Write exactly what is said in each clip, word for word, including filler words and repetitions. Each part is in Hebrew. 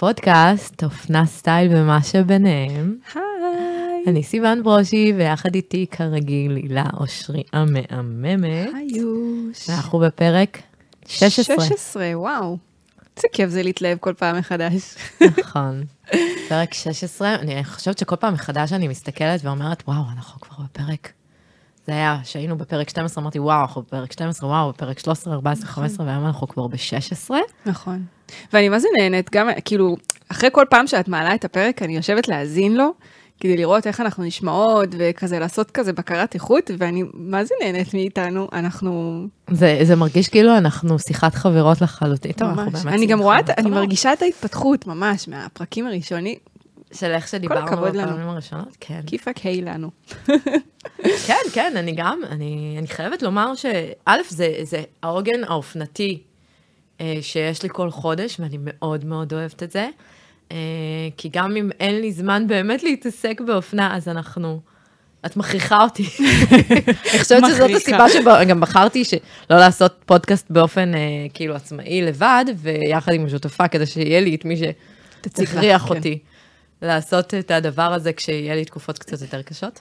לפודקאסט אופנה סטייל ומה שביניהם. היי. אני סיון ברושי, ויחד איתי כרגיל הילה אושרי המאממת. היוש. אנחנו בפרק שש עשרה. שש עשרה, וואו. זה כיף זה להתלהב כל פעם מחדש. נכון. פרק שש עשרה, אני חושבת שכל פעם מחדש אני מסתכלת ואומרת, וואו, אנחנו כבר בפרק. זה היה, שהיינו בפרק שתים עשרה, אמרתי, וואו, אנחנו בפרק שתים עשרה, וואו, בפרק שלוש עשרה, ארבע עשרה, חמש עשרה, והיום אנחנו כבר ב-שש עשרה. נכון. ואני מה זה נהנית, גם, כאילו, אחרי כל פעם שאת מעלה את הפרק, אני יושבת להאזין לו, כדי לראות איך אנחנו נשמעות, וכזה לעשות כזה בקרת איכות, ואני, מה זה נהנית מאיתנו? אנחנו... זה, זה מרגיש כאילו אנחנו שיחת חברות לחלוטין. ממש. אני גם רואה, אני מרגישה את ההתפתחות, ממש, מהפרקים הראשוני, של איך שדיברנו בפעמים הראשונות, כן. כיפה קהי לנו. כן, כן, אני גם, אני, אני חייבת לומר שא' זה, זה העוגן האופנתי שיש לי כל חודש, ואני מאוד מאוד אוהבת את זה, כי גם אם אין לי זמן באמת להתעסק באופנה, אז אנחנו, את מכריחה אותי. אני חושבת שזאת הסיבה שגם בחרתי שלא לעשות פודקאסט באופן כאילו עצמאי לבד, ויחד עם שותפה כדי שיהיה לי את מי שתכריח אותי. לעשות את הדבר הזה כשיהיה לי תקופות קצת יותר קשות.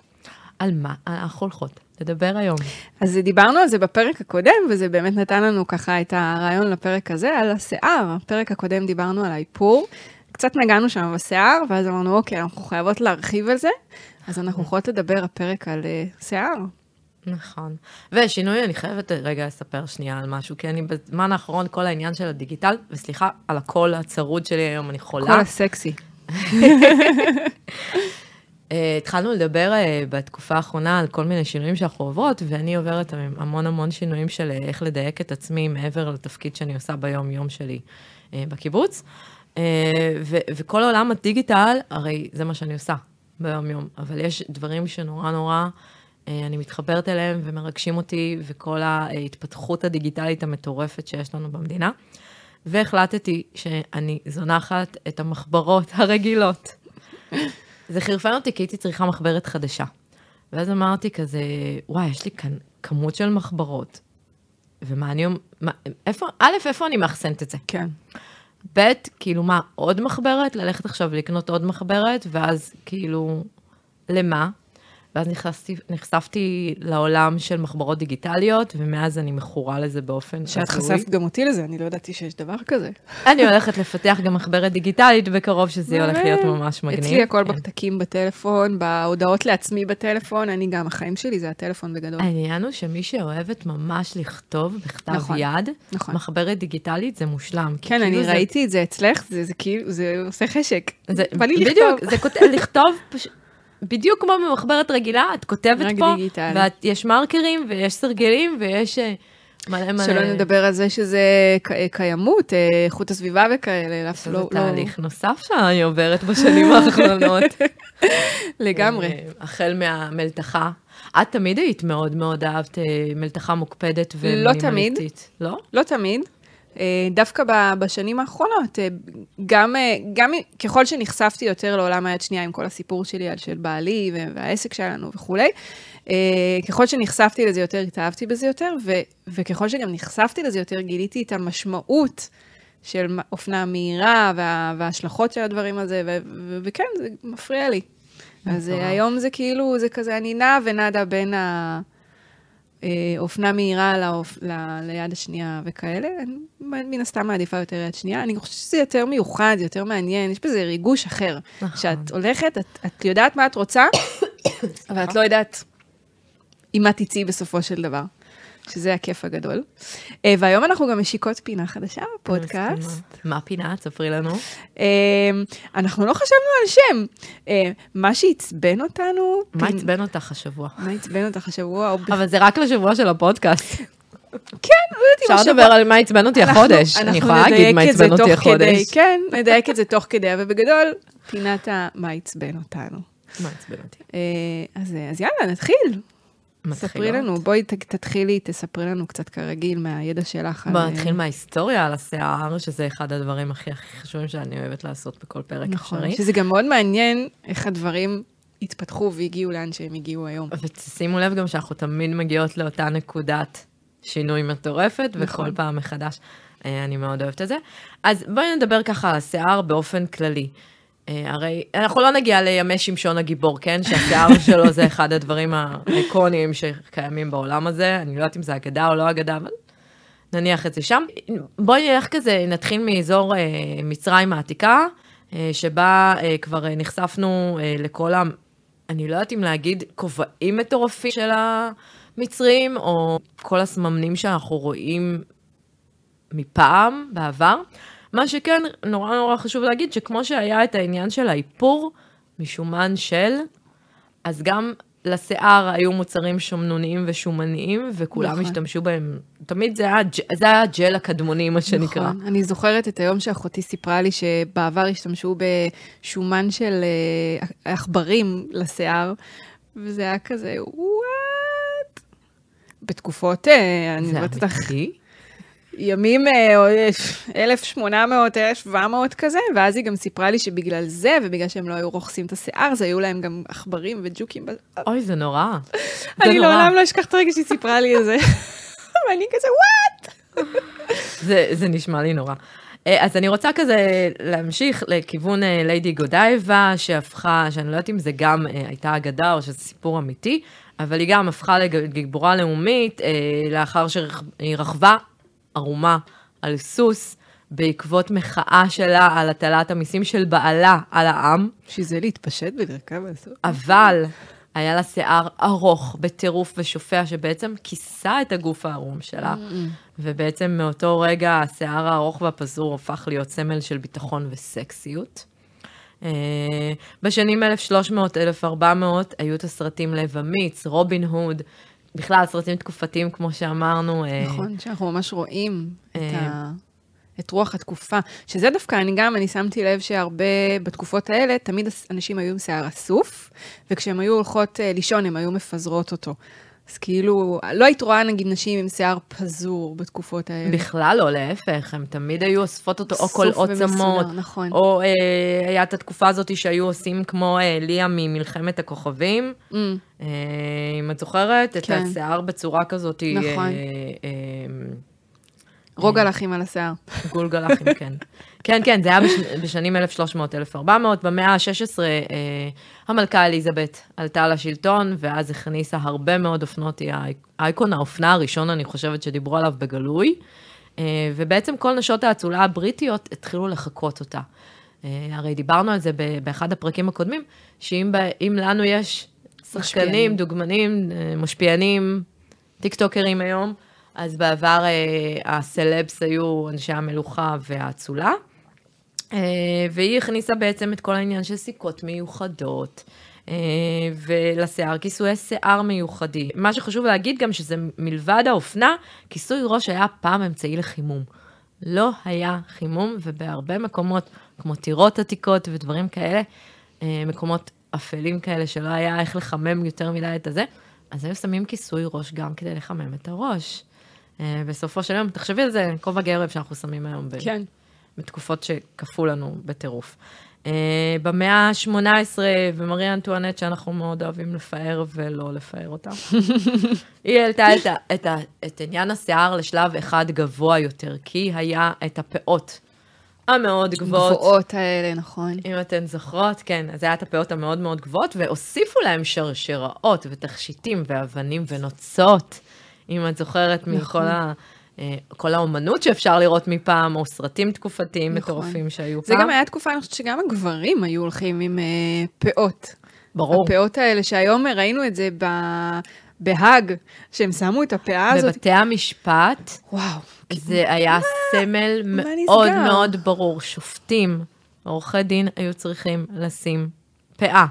על מה אנחנו הולכות לדבר היום? אז דיברנו על זה בפרק הקודם, וזה באמת נתן לנו ככה את הרעיון לפרק הזה, על השיער. הפרק הקודם דיברנו על האיפור, קצת נגענו שם בשיער, ואז אמרנו, אוקיי, אנחנו חייבות להרחיב על זה, אז אנחנו יכולות לדבר הפרק על שיער. נכון. ושינוי, אני חייבת רגע לספר שנייה על משהו, כי אני בזמן האחרון, כל העניין של הדיגיטל, וסליחה, על הקול הצרוד שלי היום, אני חולה. כל הסקסי. התחלנו לדבר בתקופה האחרונה על כל מיני שינויים שאנחנו עוברות, ואני עוברת המון המון שינויים של איך לדייק את עצמי מעבר לתפקיד שאני עושה ביום יום שלי בקיבוץ, וכל העולם הדיגיטל, הרי זה מה שאני עושה ביום יום, אבל יש דברים שנורא נורא אני מתחברת אליהם ומרגשים אותי, וכל ההתפתחות הדיגיטלית המטורפת שיש לנו במדינה, והחלטתי שאני זונחת את המחברות הרגילות. זה חירפן אותי, כי הייתי צריכה מחברת חדשה. ואז אמרתי כזה, וואי, יש לי כאן כמות של מחברות. ומה אני... מה, איפה, א', איפה אני מאחסנת את זה? כן. ב', כאילו מה, עוד מחברת? ללכת עכשיו לקנות עוד מחברת, ואז כאילו, למה? ואז נחשפתי, נחשפתי לעולם של מחברות דיגיטליות, ומאז אני מכורה לזה באופן... שאת חשפת גם אותי לזה, אני לא ידעתי שיש דבר כזה. אני הולכת לפתח גם מחברת דיגיטלית, בקרוב שזה הולך להיות ממש מגניב. אצלי הכל בפתקים בטלפון, בהודעות לעצמי בטלפון, אני גם, החיים שלי זה הטלפון בגדול. העניין הוא שמי שאוהבת ממש לכתוב בכתב יד, מחברת דיגיטלית זה מושלם. כן, אני ראיתי את זה אצלך, זה עושה חשק. בדיוק, זה לכתוב... בדיוק כמו במחברת רגילה, את כותבת פה, ויש מרקרים, ויש סרגלים, ויש מלא מלא... שלא נדבר על זה שזה קיימות, איכות הסביבה וכאלה. זה תהליך נוסף שאני עוברת בשנים האחרונות. לגמרי. החל מהמלתחה. את תמיד היית מאוד מאוד אהבת מלתחה מוקפדת ומינימליסטית. לא תמיד. לא? לא תמיד. דווקא בשנים האחרונות, גם, גם ככל שנחשפתי יותר לעולם היד שנייה עם כל הסיפור שלי, של בעלי והעסק שלנו וכולי, ככל שנחשפתי לזה יותר, התאהבתי בזה יותר, וככל שגם נחשפתי לזה יותר, גיליתי את המשמעות של אופנה מהירה וההשלכות של הדברים הזה, וכן, זה מפריע לי. אז היום זה כאילו, זה כזה, אני נע ונדה בין ה... אופנה מהירה ליד השנייה וכאלה, מן הסתם מעדיפה יותר יד שנייה, אני חושבת שזה יותר מיוחד, יותר מעניין, יש בזה ריגוש אחר, שאת הולכת, את יודעת מה את רוצה, אבל את לא יודעת אם מה תצאי בסופו של דבר, שזה הכיף הגדול. והיום אנחנו גם משיקות פינה חדשה בפודקאסט. מה פינה? תספרי לנו. אנחנו לא חשבנו על שם. מה שעצבן אותנו... מה עצבן אותך השבוע? מה עצבן אותך השבוע? אבל זה רק לשבוע של הפודקאסט. כן, אפשר לדבר על מה עצבן אותי החודש. אני יכולה להגיד מה עצבן אותי החודש. כן, נדייק את זה תוך כדי, ובגדול, פינת מה עצבן אותנו. מה עצבן אותי. אז יאללה, נתחיל. ספרי לנו, בואי תתחילי, תספרי לנו קצת כרגיל מהידע שלך. בואי נתחיל מההיסטוריה על השיער, שזה אחד הדברים הכי חשובים שאני אוהבת לעשות בכל פרק. נכון, שזה גם מאוד מעניין איך הדברים התפתחו והגיעו לאן שהם הגיעו היום. ושימו לב גם שאנחנו תמיד מגיעות לאותה נקודת שינוי מטורפת, וכל פעם מחדש. אני מאוד אוהבת את זה. אז בואי נדבר ככה על שיער באופן כללי. הרי אנחנו לא נגיע לימי שמשון הגיבור, כן? שהשיער שלו זה אחד הדברים האיקוניים שקיימים בעולם הזה. אני לא יודעת אם זה אגדה או לא אגדה, אבל נניח את זה שם. בואי נלך כזה, נתחיל מאזור מצרים העתיקה, שבה כבר נחשפנו לכל ה... אני לא יודעת אם להגיד כובעים מטורפים של המצרים, או כל הסממנים שאנחנו רואים מפעם, בעבר. מה שכן, נורא נורא חשוב להגיד, שכמו שהיה את העניין של האיפור, משומן של, אז גם לשיער היו מוצרים שומנוניים ושומניים, וכולם נכון. השתמשו בהם. תמיד זה היה, זה היה ג'ל הקדמוני, מה שנקרא. נכון. אני זוכרת את היום שאחותי סיפרה לי, שבעבר השתמשו בשומן של עכברים לשיער, וזה היה כזה, וואט? בתקופות, אני אומרת אותך... זה אמיתי? ימים אלף שמונה מאות, אלף שבע מאות כזה, ואז היא גם סיפרה לי שבגלל זה, ובגלל שהם לא היו רוחסים את השיער, זה היו להם גם עכברים וג'וקים. אוי, זה נורא. אני לעולם לא אשכח את הרגע שהיא סיפרה לי את זה. ואני כזה, וואט? זה נשמע לי נורא. אז אני רוצה כזה להמשיך לכיוון ליידי גודייבה, שהפכה, שאני לא יודעת אם זה גם הייתה אגדה, או שזה סיפור אמיתי, אבל היא גם הפכה לגיבורה לאומית, לאחר שהיא רחבה, ערומה על סוס, בעקבות מחאה שלה על הטלת המיסים של בעלה על העם. שזה להתפשט בדרכה בסוף. אבל היה לה שיער ארוך בטירוף ושופע, שבעצם כיסה את הגוף הערום שלה, ובעצם מאותו רגע השיער הארוך והפזור הופך להיות סמל של ביטחון וסקסיות. בשנים אלף שלוש מאות עד אלף ארבע מאות היו את הסרטים לב אמיץ, רובין הוד, בכלל, סרטים תקופתיים, כמו שאמרנו. נכון, שאנחנו ממש רואים את רוח התקופה. שזה דווקא, אני גם, אני שמתי לב שהרבה בתקופות האלה, תמיד אנשים היו עם שיער אסוף, וכשהם היו הולכות לישון, הם היו מפזרות אותו. אז כאילו, לא היית רואה, נגיד, נשים עם שיער פזור בתקופות האלה. בכלל, לא, להפך, הם תמיד היו אוספות אותו, או כל עוצמות, או היה את התקופה הזאת שהיו עושים כמו אליה ממלחמת הכוכבים, אם את זוכרת, את השיער בצורה כזאת. נכון. רוגלחים על השיער. גולגלחים, כן. כן, כן, זה היה בשנים אלף שלוש מאות עד אלף ארבע מאות, במאה ה-שש עשרה המלכה אליזבת עלתה לשלטון, ואז הכניסה הרבה מאוד אופנות, היא האייקון האופנה הראשון, אני חושבת, שדיברו עליו בגלוי, ובעצם כל נשות האצולה הבריטיות התחילו לחקות אותה. הרי דיברנו על זה באחד הפרקים הקודמים, שאם לנו יש שחקנים, דוגמנים, משפיענים, טיקטוקרים היום, אז בעבר הסלבס היו אנשי המלוכה והאצולה, והיא הכניסה בעצם את כל העניין של סיכות מיוחדות, ולשיער כיסוי שיער מיוחדי. מה שחשוב להגיד גם שזה מלבד האופנה, כיסוי ראש היה פעם אמצעי לחימום. לא היה חימום, ובהרבה מקומות, כמו טירות עתיקות ודברים כאלה, מקומות אפלים כאלה שלא היה איך לחמם יותר מדי את הזה, אז היו שמים כיסוי ראש גם כדי לחמם את הראש. בסופו של יום, תחשבי על זה, כובע גרב שאנחנו שמים היום, כן. בתקופות שכפו לנו בטירוף. במאה ה-שמונה עשרה, ומריה אנטואנט, שאנחנו מאוד אוהבים לפאר ולא לפאר אותה, היא העלתה את, את, את עניין השיער לשלב אחד גבוה יותר, כי היה את הפאות המאוד גבוהות. גבוהות האלה, נכון. אם אתן זוכרות, כן, אז היה את הפאות המאוד מאוד גבוהות, והוסיפו להם שרשראות ותכשיטים ואבנים ונוצות. אם את זוכרת מכל כל האומנות שאפשר לראות מפעם, או סרטים תקופתיים מטורפים שהיו פעם. זה גם היה תקופה, אני חושבת שגם הגברים היו הולכים עם פאות. ברור. הפאות האלה, שהיום ראינו את זה בהאג, שהם שמו את הפאה הזאת. בבתי המשפט. וואו. זה היה סמל מאוד מאוד ברור. שופטים, עורכי דין, היו צריכים לשים פאה.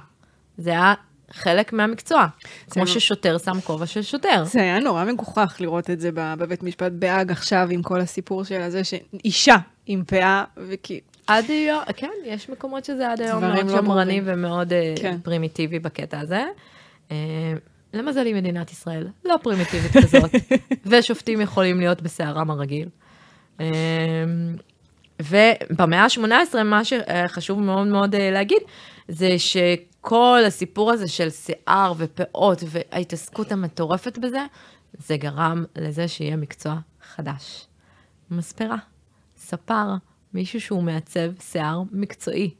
זה היה... חלק מהמקצוע, כמו ששוטר שם כובע של שוטר. זה היה נורא מגוחך לראות את זה בבית משפט באג עכשיו, עם כל הסיפור של הזה, שאישה עם פאה וכי... עד היום, כן, יש מקומות שזה עד היום מאוד שמרני ומאוד פרימיטיבי בקטע הזה. למזלי מדינת ישראל, לא פרימיטיבית כזאת, ושופטים יכולים להיות בשערם הרגיל. ובמאה ה-שמונה עשרה, מה שחשוב מאוד מאוד להגיד, זה ש... כל הסיפור הזה של שיער ופאות וההתעסקות המטורפת בזה, זה גרם לזה שיהיה מקצוע חדש. מספרה. ספר, מישהו שהוא מעצב שיער מקצועי.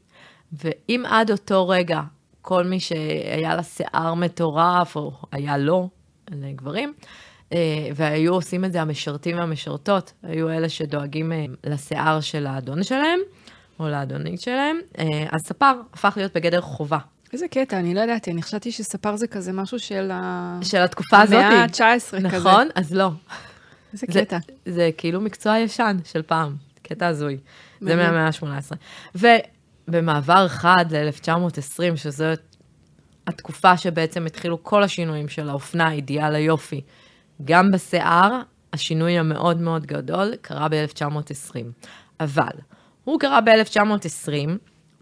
ואם עד אותו רגע, כל מי שהיה לה שיער מטורף, או היה לו, לגברים, והיו עושים את זה המשרתים והמשרתות, היו אלה שדואגים לשיער של האדון שלהם, או לאדונית שלהם, אז ספר הפך להיות בגדר חובה. איזה קטע, אני לא ידעתי, אני חשבתי שספר זה כזה משהו של ה... של התקופה הזאת. המאה ה-תשע עשרה כזה. נכון, אז לא. איזה קטע. זה, זה כאילו מקצוע ישן של פעם, קטע הזוי. זה מהמאה ה-שמונה עשרה. ובמעבר חד ל-אלף תשע מאות עשרים, שזו התקופה שבעצם התחילו כל השינויים של האופנה, אידיאל היופי. גם בשיער, השינוי המאוד מאוד גדול קרה ב-אלף תשע מאות עשרים. אבל הוא קרה ב-אלף תשע מאות עשרים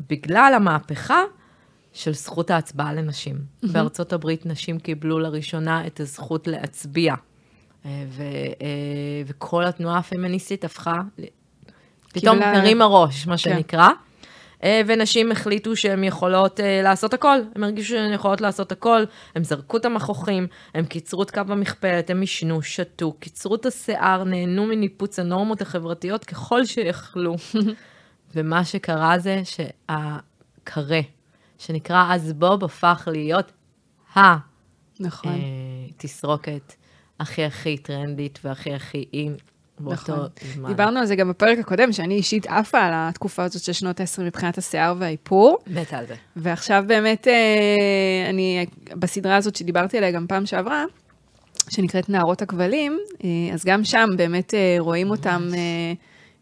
בגלל המהפכה של זכות ההצבעה לנשים. Mm-hmm. בארצות הברית נשים קיבלו לראשונה את הזכות להצביע. ו- וכל התנועה הפמיניסטית הפכה, פתאום הרים הראש, מה שנקרא. ונשים החליטו שהן יכולות לעשות הכל. הן הרגישו שהן יכולות לעשות הכל. הן זרקו את המחוכים, הן קיצרו את קו המכפלת, הן ישנו, שתו, קיצרו את השיער, נהנו מניפוץ הנורמות החברתיות ככל שיכלו. ומה שקרה זה שהקרה, שנקרא אז בוב, הפך להיות ה... נכון. אה, תסרוקת הכי הכי טרנדית והכי הכי אי... נכון. דיברנו על זה גם בפרק הקודם, שאני אישית עפה על התקופה הזאת של שנות ה-עשרים מבחינת השיער והאיפור. מת על זה. ועכשיו באמת, אני, בסדרה הזאת שדיברתי עליה גם פעם שעברה, שנקראת נערות הכבלים, אז גם שם באמת רואים אותם,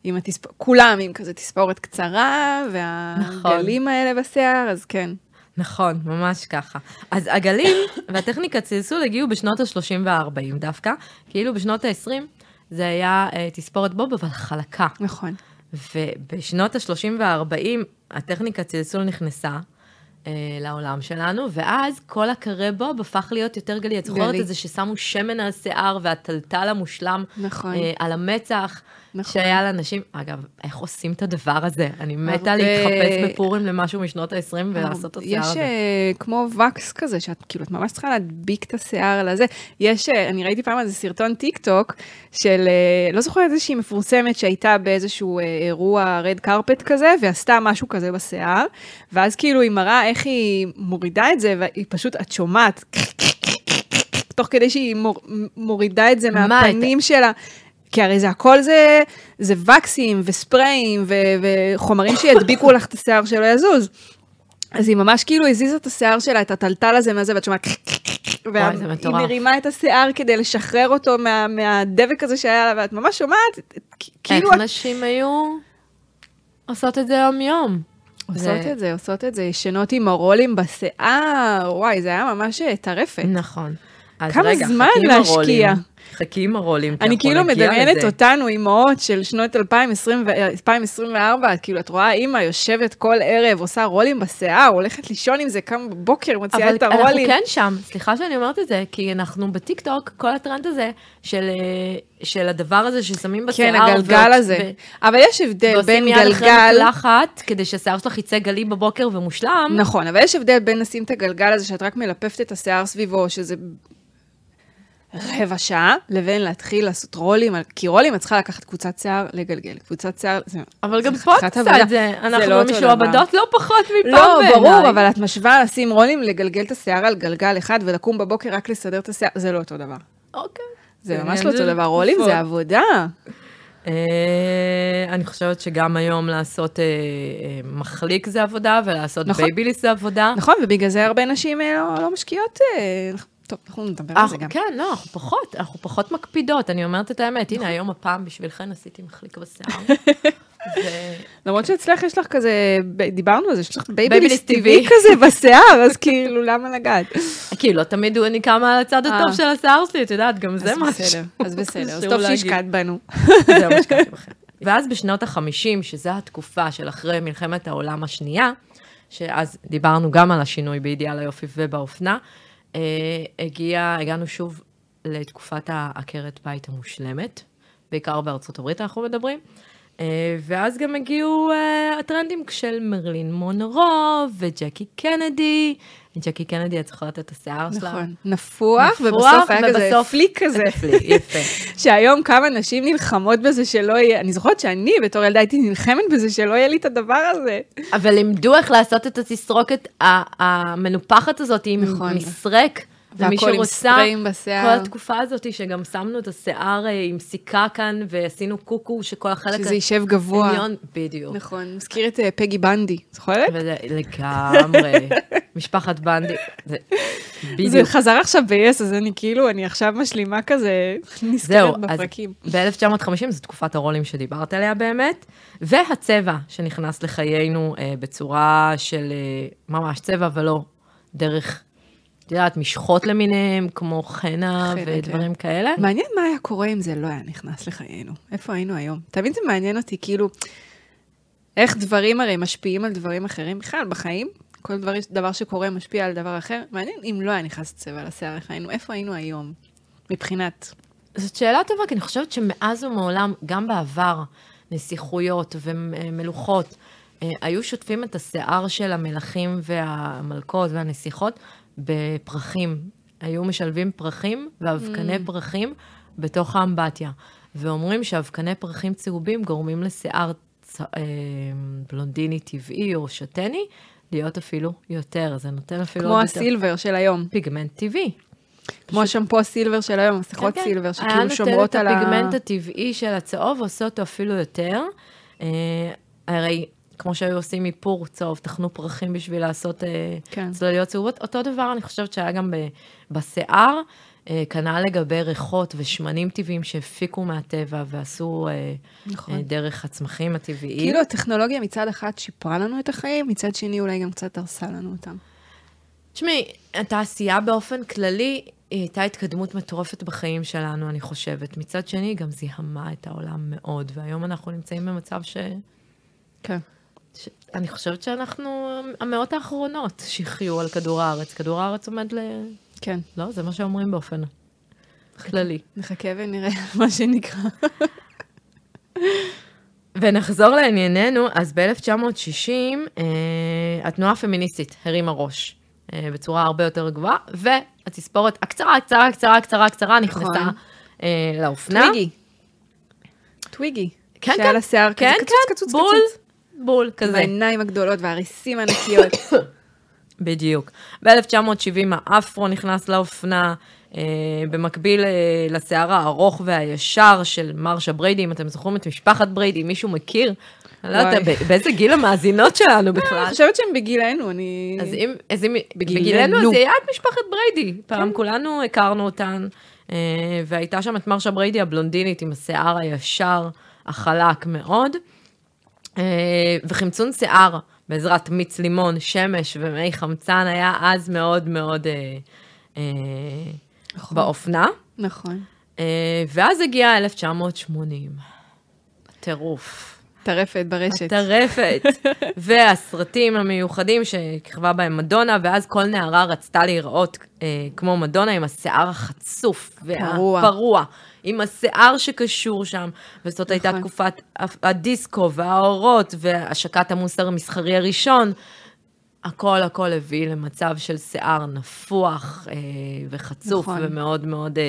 עם התספ... כולם עם כזה תספורת קצרה, והגלים נכון. האלה בשיער, אז כן. נכון, ממש ככה. אז הגלים והטכניקה צלסול הגיעו בשנות ה-שלושים וה-ארבעים דווקא, כאילו בשנות ה-עשרים, זה היה תספורת בוב, אבל חלקה. נכון. ובשנות ה-שלושים וה-ארבעים, הטכניקה צלסול נכנסה אה, לעולם שלנו, ואז כל הקרי בוב הפך להיות יותר גלי. את זוכרת את זה ששמו שמן על שיער, והטלטל המושלם נכון. אה, על המצח, נכון. שהיה לאנשים, אגב, איך עושים את הדבר הזה? אני מתה הרבה... להתחפש בפורים למשהו משנות ה-עשרים ולעשות את השיער הזה. יש כמו וקס כזה, שאת כאילו, את ממש צריכה להדביק את השיער על הזה. יש, אני ראיתי פעם איזה סרטון טיק טוק, של, לא זוכרת איזושהי מפורסמת, שהייתה באיזשהו אירוע רד קרפט כזה, ועשתה משהו כזה בשיער, ואז כאילו היא מראה איך היא מורידה את זה, והיא פשוט, את שומעת, תוך כדי שהיא מור, מורידה את זה מהפנים שלה, כי הרי זה הכל זה, זה וקסים וספריים ו, וחומרים שידביקו לך את השיער שלא יזוז. אז היא ממש כאילו הזיזה את השיער שלה, את הטלטל הזה מהזה, ואת שומעת, והיא מרימה את השיער כדי לשחרר אותו מה, מהדבק הזה שהיה לה, ואת ממש שומעת, כאילו... איך נשים היו עושות את זה יום יום? עושות את זה, עושות את זה, ישנות עם הרולים בשיער, וואי, זה היה ממש טרפת. נכון. כמה זמן להשקיע? חכים הרולים. אני כאילו מדמיינת אותנו אימהות של שנות אלפיים עשרים וארבע, כאילו את רואה אימא יושבת כל ערב, עושה רולים בשיער, הולכת לישון עם זה כמה בבוקר, מוציאה את הרולים. אבל אנחנו כן שם, סליחה שאני אומרת את זה, כי אנחנו בטיק טוק, כל הטרנד הזה של... של הדבר הזה ששמים בשיער. כן, הגלגל הזה. אבל יש הבדל בין גלגל... ועושים יד אחרי מקלחת, כדי שהשיער שלך יצא גלי בבוקר ומושלם. נכון, אבל יש הבדל בין לשים את הגלגל הזה, שאת רק מלפפת את השיער סביבו, שזה רבע שעה, לבין להתחיל לעשות רולים, כי רולים את צריכה לקחת קבוצת שיער לגלגל. קבוצת שיער... אבל גם פה קצת זה. אנחנו משועבדות לא פחות מפעם בעיניי. לא, ברור, אבל את משווה לשים רולים לגלגל את השיער על גלגל אחד, ולקום בבוקר רק לסדר את השיער. זה לא אותו דבר. אוקיי. זה ממש לא אותו דבר, רולים זה עבודה. אני חושבת שגם היום לעשות מחליק זה עבודה, ולעשות בייביליס זה עבודה. נכון, ובגלל זה הרבה נשים לא משקיעות. טוב, אנחנו נדבר על זה גם. כן, לא, אנחנו פחות, אנחנו פחות מקפידות, אני אומרת את האמת. הנה, היום הפעם בשבילכן עשיתי מחליק בשיער. למרות שאצלך יש לך כזה, דיברנו על זה, יש לך בייביליס טבעי כזה בשיער, אז כאילו, למה לגעת? כי לא תמיד אני קמה על הצד הטוב של השיער שלי, את יודעת, גם זה משהו. אז בסדר, אז טוב שהשקעת בנו. זה מה שקעתי בכם. ואז בשנות ה-חמישים, שזו התקופה של אחרי מלחמת העולם השנייה, שאז דיברנו גם על השינוי באידיאל היופי ובאופנה, הגענו שוב לתקופת העקרת בית המושלמת, בעיקר בארצות הברית אנחנו מדברים, ואז גם הגיעו הטרנדים של מרלין מונרו וג'קי קנדי. ג'קי קנדי, את זוכרת את השיער שלה? נכון, נפוח, ובסוף היה כזה פליק כזה. יפה. שהיום כמה נשים נלחמות בזה שלא יהיה, אני זוכרת שאני בתור ילדה הייתי נלחמת בזה שלא יהיה לי את הדבר הזה. אבל לימדו איך לעשות את התסרוקת המנופחת הזאת עם מסרק. ומי שרוצה, כל התקופה הזאת שגם שמנו את השיער עם סיכה כאן, ועשינו קוקו שכל החלק... שזה יישב גבוה. בדיוק. נכון, מזכיר את פגי בנדי, זוכרת? לגמרי, משפחת בנדי. זה חזר עכשיו ב-יס, אז אני כאילו, אני עכשיו משלימה כזה, נזכרת בפרקים. ב-אלף תשע מאות וחמישים זו תקופת הרולים שדיברת עליה באמת, והצבע שנכנס לחיינו בצורה של ממש צבע, אבל לא דרך... את יודעת, משחות למיניהם, כמו חנה ודברים כאלה. מעניין מה היה קורה אם זה לא היה נכנס לחיינו. איפה היינו היום? תמיד זה מעניין אותי, כאילו, איך דברים הרי משפיעים על דברים אחרים, בכלל, בחיים, כל דבר שקורה משפיע על דבר אחר. מעניין אם לא היה נכנס צבע לשיער לחיינו, איפה היינו היום? מבחינת. זאת שאלה טובה, כי אני חושבת שמאז ומעולם, גם בעבר, נסיכויות ומלוכות, היו שוטפים את השיער של המלכים והמלכות והנסיכות, בפרחים, היו משלבים פרחים ואבקני mm. פרחים בתוך האמבטיה, ואומרים שאבקני פרחים צהובים גורמים לשיער צ... בלונדיני טבעי או שטני, להיות אפילו יותר, זה נותן אפילו... כמו הסילבר יותר... של היום. פיגמנט טבעי. כמו השמפו הסילבר של היום, מסכות כן, סילבר, שכאילו שומרות על ה... היה נותן את הפיגמנט הטבעי של הצהוב, עושה אותו אפילו יותר. אה, הרי... כמו שהיו עושים איפור צהוב, תחנו פרחים בשביל לעשות כן. צלליות צהובות. אותו דבר אני חושבת שהיה גם ב, בשיער, כנ"ל לגבי ריחות ושמנים טבעיים שהפיקו מהטבע ועשו נכון. דרך הצמחים הטבעיים. כאילו הטכנולוגיה מצד אחד שיפרה לנו את החיים, מצד שני אולי גם קצת הרסה לנו אותם. תשמעי, התעשייה באופן כללי הייתה התקדמות מטורפת בחיים שלנו, אני חושבת. מצד שני גם זיהמה את העולם מאוד, והיום אנחנו נמצאים במצב ש... כן. ש... אני חושבת שאנחנו המאות האחרונות שחיו על כדור הארץ. כדור הארץ עומד ל... כן. לא, זה מה שאומרים באופן כללי. נחכה ונראה מה שנקרא. ונחזור לענייננו, אז ב-אלף תשע מאות שישים אה, התנועה הפמיניסטית הרימה ראש אה, בצורה הרבה יותר גבוהה, והתספורת הקצרה, קצרה, קצרה, קצרה, קצרה, נכנסה אה, לאופנה. טוויגי. טוויגי. כן, כן. שהיה לשיער כזה קצוץ, קצוץ, קצוץ. בול. בול כזה. בעיניים הגדולות והריסים ענקיות. בדיוק. ב-אלף תשע מאות שבעים האפרו נכנס לאופנה, אה, במקביל אה, לשיער הארוך והישר של מרשה בריידי, אם אתם זוכרים את משפחת בריידי, מישהו מכיר? לא יודע, באיזה גיל המאזינות שלנו בכלל? אני חושבת שהם בגילנו, אני... אז אם, אז אם בגילנו, אז היה את משפחת בריידי. פעם כולנו הכרנו אותן, אה, והייתה שם את מרשה בריידי הבלונדינית עם השיער הישר החלק מאוד. וחמצון שיער בעזרת מיץ לימון, שמש ומי חמצן היה אז מאוד מאוד באופנה. נכון. ואז הגיעה אלף תשע מאות שמונים. הטירוף. הטרפת ברשת. הטרפת. והסרטים המיוחדים שכיכבה בהם מדונה, ואז כל נערה רצתה להיראות כמו מדונה עם השיער החצוף והפרוע. עם השיער שקשור שם, וזאת הייתה תקופת הדיסקו והאורות, והשקת המוסר המסחרי הראשון, הכל הכל הביא למצב של שיער נפוח וחצוף, ומאוד מאוד...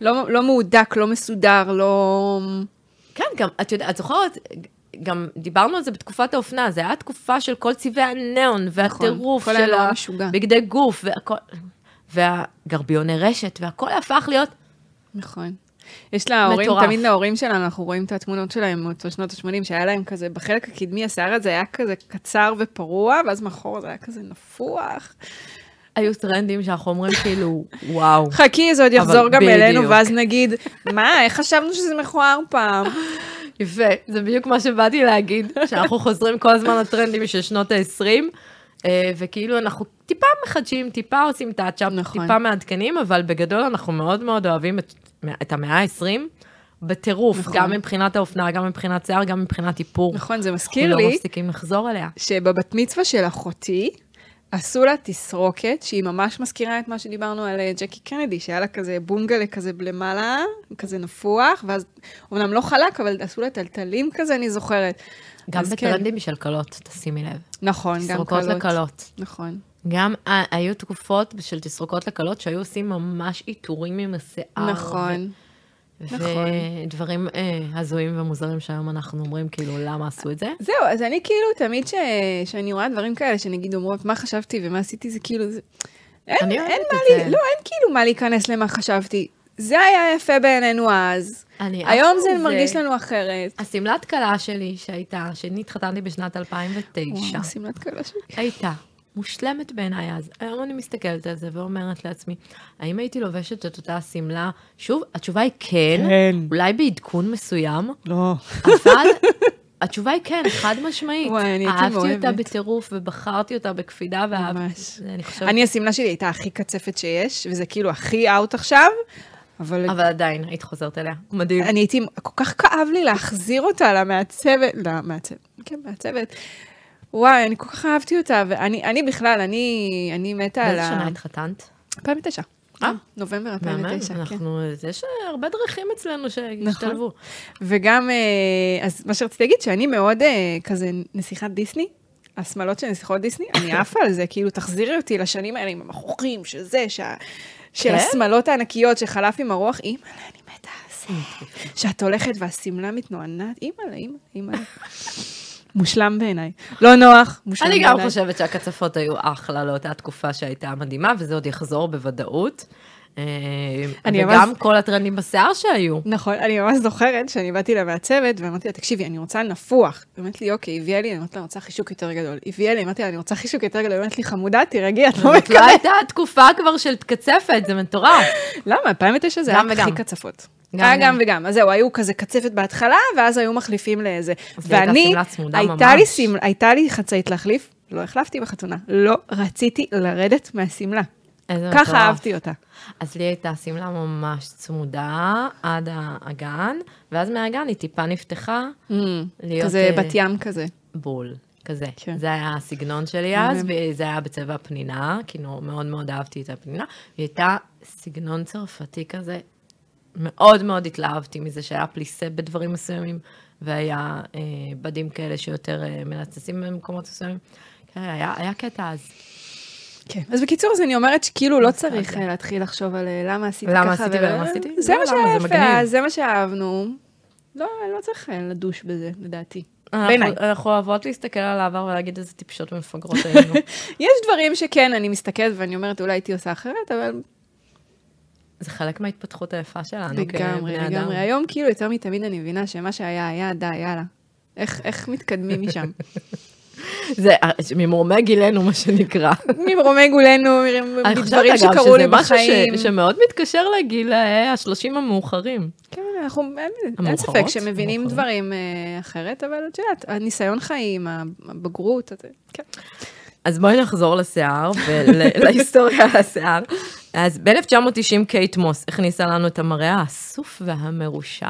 לא מעודק, לא מסודר, לא... כן, גם, את יודעת, את זוכרת, גם דיברנו על זה בתקופת האופנה, זה היה התקופה של כל צבעי הנאון, והטירוף של בגדי גוף, והגרביוני רשת, והכל הפך להיות... נכון. יש לה הורים, תמיד להורים שלנו, אנחנו רואים את התמונות שלהם, אותו שנות ה-שמונים, שהיה להם כזה, בחלק הקדמי, השיער הזה היה כזה קצר ופרוע, ואז מחור זה היה כזה נפוח. היו טרנדים שאנחנו אומרים כאילו, וואו. חכי, זה עוד יחזור גם אלינו, ואז נגיד, מה, איך חשבנו שזה מכוער פעם? יפה, זה בדיוק מה שבאתי להגיד, שאנחנו חוזרים כל הזמן לטרנדים של שנות ה-עשרים, וכאילו אנחנו... טיפה מחדשים, טיפה עושים טאצ'אפ, נכון. טיפה מעדכנים, אבל בגדול אנחנו מאוד מאוד אוהבים את, את המאה ה-עשרים בטירוף, נכון. גם מבחינת האופנה, גם מבחינת שיער, גם מבחינת איפור. נכון, זה מזכיר לי. אנחנו לא מפסיקים לחזור אליה. שבבת מצווה של אחותי, עשו לה תסרוקת, שהיא ממש מזכירה את מה שדיברנו על ג'קי קנדי, שהיה לה כזה בונגלה כזה בלמעלה, כזה נפוח, ואז אומנם לא חלק, אבל עשו לה טלטלים כזה, אני זוכרת. גם בטרנדים של קלות, תשימי לב. נכון, גם קלות. תסרוקות לקלות. נכון. גם היו תקופות של תסרוקות לקלות, שהיו עושים ממש איתורים עם השיער. נכון. ודברים הזויים ומוזרים שהיום אנחנו אומרים, כאילו, למה עשו את זה? זהו, אז אני כאילו, תמיד שאני רואה דברים כאלה, שנגיד אומרות, מה חשבתי ומה עשיתי, זה כאילו, אין כאילו מה להיכנס למה חשבתי. זה היה יפה בעינינו אז. היום זה מרגיש לנו אחרת. הסמלת קלה שלי שהייתה, שנתחתנתי בשנת אלפיים ותשע. הסמלת קלה שלי. הייתה. מושלמת בעיניי אז. היום אני מסתכלת על זה ואומרת לעצמי, האם הייתי לובשת את אותה סמלה? שוב, התשובה היא כן, כן. אולי בעדכון מסוים. לא. אבל התשובה היא כן, חד משמעית. וואי, אני הייתי אוהבת. אהבתי אותה בטירוף ובחרתי אותה בקפידה. ואהבת. ממש. אני חושבת... אני, הסמלה שלי הייתה הכי קצפת שיש, וזה כאילו הכי אאוט עכשיו. אבל... אבל עדיין, היית חוזרת אליה. מדהים. אני הייתי, כל כך כאב לי להחזיר אותה למעצבת. לא, מעצבת. כן, מעצבת. וואי, אני כל כך אהבתי אותה, ואני אני בכלל, אני, אני מתה על ה... באיזה שנה התחתנת? אלפיים ותשע. אה? נובמבר אלפיים ותשע, כן. יש הרבה דרכים אצלנו שהשתלבו. וגם, אז מה שרציתי להגיד, שאני מאוד כזה נסיכת דיסני, השמלות של נסיכות דיסני, אני עפה על זה, כאילו תחזירי אותי לשנים האלה עם המחוכים, שזה, של השמלות הענקיות שחלף עם הרוח, אימא, אני מתה על זה. שאת הולכת והסמלה מתנוענת, אימא, אימא, אימא. מושלם בעיניי. לא נוח, מושלם בעיניי. אני גם חושבת שהקצפות היו אחלה לאותה התקופה שהייתה מדהימה, וזה עוד יחזור בוודאות. וגם כל הטרנים בשיער שהיו. נכון, אני ממש זוכרת שאני באתי לה מהצוות, ואמרתי לה, תקשיבי, אני רוצה נפוח. ואמרתי לי, אוקיי, הביאה לי, אני אמרתי לה, אני רוצה חישוק יותר גדול. הביאה לי, אמרתי לה, אני רוצה חישוק יותר גדול. אמרתי לי, חמודה, תירגעי, את לא מקווה. לא הייתה תקופה כבר של קצפת, זה מטורף. למה? אלפיים ותשע זה היה הכי קצפות. היה גם וגם. אז זהו, היו כזה קצפת בהתחלה, ואז היו מחליפים לאיזה. ואני, הייתה לי חצאית להחליף, לא החלפתי בחתונה. לא רציתי לרדת מהסמלה. ככה אהבתי אותה. אז לי הייתה סמלה ממש צמודה עד האגן, ואז מהאגן היא טיפה נפתחה. כזה בת ים כזה. בול, כזה. זה היה הסגנון שלי אז, וזה היה בצבע פנינה, כי מאוד מאוד אהבתי את הפנינה. היא הייתה סגנון צרפתי כזה, מאוד מאוד התלהבתי מזה שהיה פליסה בדברים מסוימים, והיה אה, בדים כאלה שיותר אה, מנצסים במקומות מסוימים. כן, היה, היה קטע אז. כן. אז בקיצור, אז אני אומרת שכאילו לא צריך להתחיל לחשוב על למה עשיתי למה ככה. עשיתי ולמה, ולמה עשיתי? זה לא, מה שאהבתי, זה, זה מה שאהבנו. לא, לא צריך לדוש בזה, לדעתי. אנחנו, אנחנו אוהבות להסתכל על העבר ולהגיד איזה טיפשות ומפגרות היינו. יש דברים שכן, אני מסתכלת ואני אומרת, אולי הייתי עושה אחרת, אבל... זה חלק מההתפתחות היפה שלנו. בגמרי, בגמרי. היום כאילו יותר מתמיד אני מבינה שמה שהיה, היה, די, יאללה. איך, איך מתקדמים משם? זה ממרומי גילנו, מה שנקרא. ממרומי גילנו, מדברים שקרו לי בחיים. שמאוד מתקשר לגיל השלושים המאוחרים. כן, אנחנו, אין ספק שמבינים דברים אחרת, אבל את יודעת, הניסיון חיים, הבגרות, כן. אז בואי נחזור לשיער, ולהיסטוריה על השיער. אז ב-אלף תשע מאות תשעים קייט מוס הכניסה לנו את המראה האסוף והמרושל.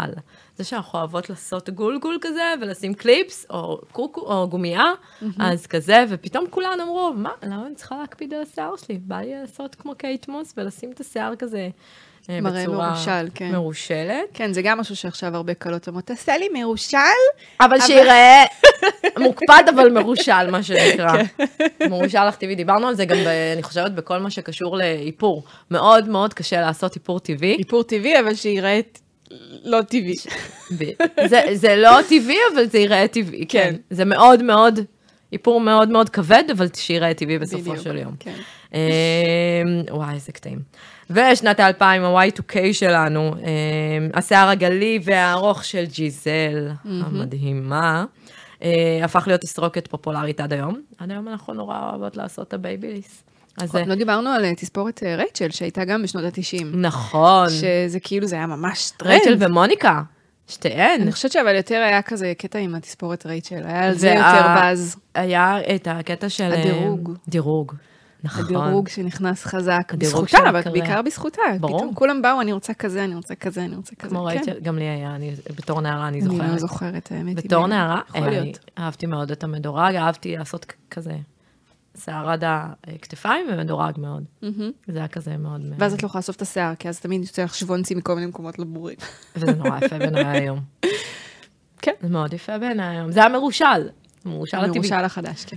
זה שאנחנו אוהבות לעשות גולגול כזה, ולשים קליפס, או, קוקו, או גומייה, mm-hmm. אז כזה, ופתאום כולן אמרו, מה, למה אני צריכה להקפיד על השיער שלי? בא לי לעשות כמו קייט מוס, ולשים את השיער כזה... מראה מרושל, כן. מרושלת. כן, זה גם משהו שעכשיו הרבה קלות אמרות, תעשה לי מרושל. אבל שיראה מוקפד, אבל מרושל, מה שנקרא. מרושל טבעי, דיברנו על זה גם, אני חושבת, בכל מה שקשור לאיפור. מאוד מאוד קשה לעשות איפור טבעי. איפור טבעי, אבל שיראה לא טבעי. זה לא טבעי, אבל זה יראה טבעי, כן. זה מאוד מאוד, איפור מאוד מאוד כבד, אבל שיראה טבעי בסופו של יום. וואי, איזה קטעים. ושנת אלפיים, ה-וואי טו קיי שלנו, השיער הגלי והארוך של ג'יזל, המדהימה, הפך להיות תסרוקת פופולרית עד היום. עד היום אנחנו נורא אוהבות לעשות את הבייביליס. לא דיברנו על תספורת רייצ'ל, שהייתה גם בשנות ה-תשעים. נכון. שזה כאילו, זה היה ממש טרנד. רייצ'ל ומוניקה, שתיהן. אני חושבת שאבל יותר היה כזה קטע עם התספורת רייצ'ל, היה על זה יותר בז. היה את הקטע של... הדירוג. דירוג. נכון. הדירוג שנכנס חזק, בזכותה, אבל בעיקר בזכותה. ברור. פתאום כולם באו, אני רוצה כזה, אני רוצה כזה, אני רוצה כזה. כמו רייצ'ל, גם לי היה, בתור נערה אני זוכרת. אני לא זוכרת, האמת. בתור נערה, אהבתי מאוד את המדורג, אהבתי לעשות כזה שיער עד הכתפיים ומדורג מאוד. זה היה כזה מאוד... ואז את לא יכולה לאסוף את השיער, כי אז תמיד יוצא לך שוונצי מכל מיני מקומות לא ברורים. וזה נורא יפה בעיניי היום. כן. זה מאוד יפה בעיניי היום. זה היה מרושל. מרושל הטבעי. מרושל החדש, כן.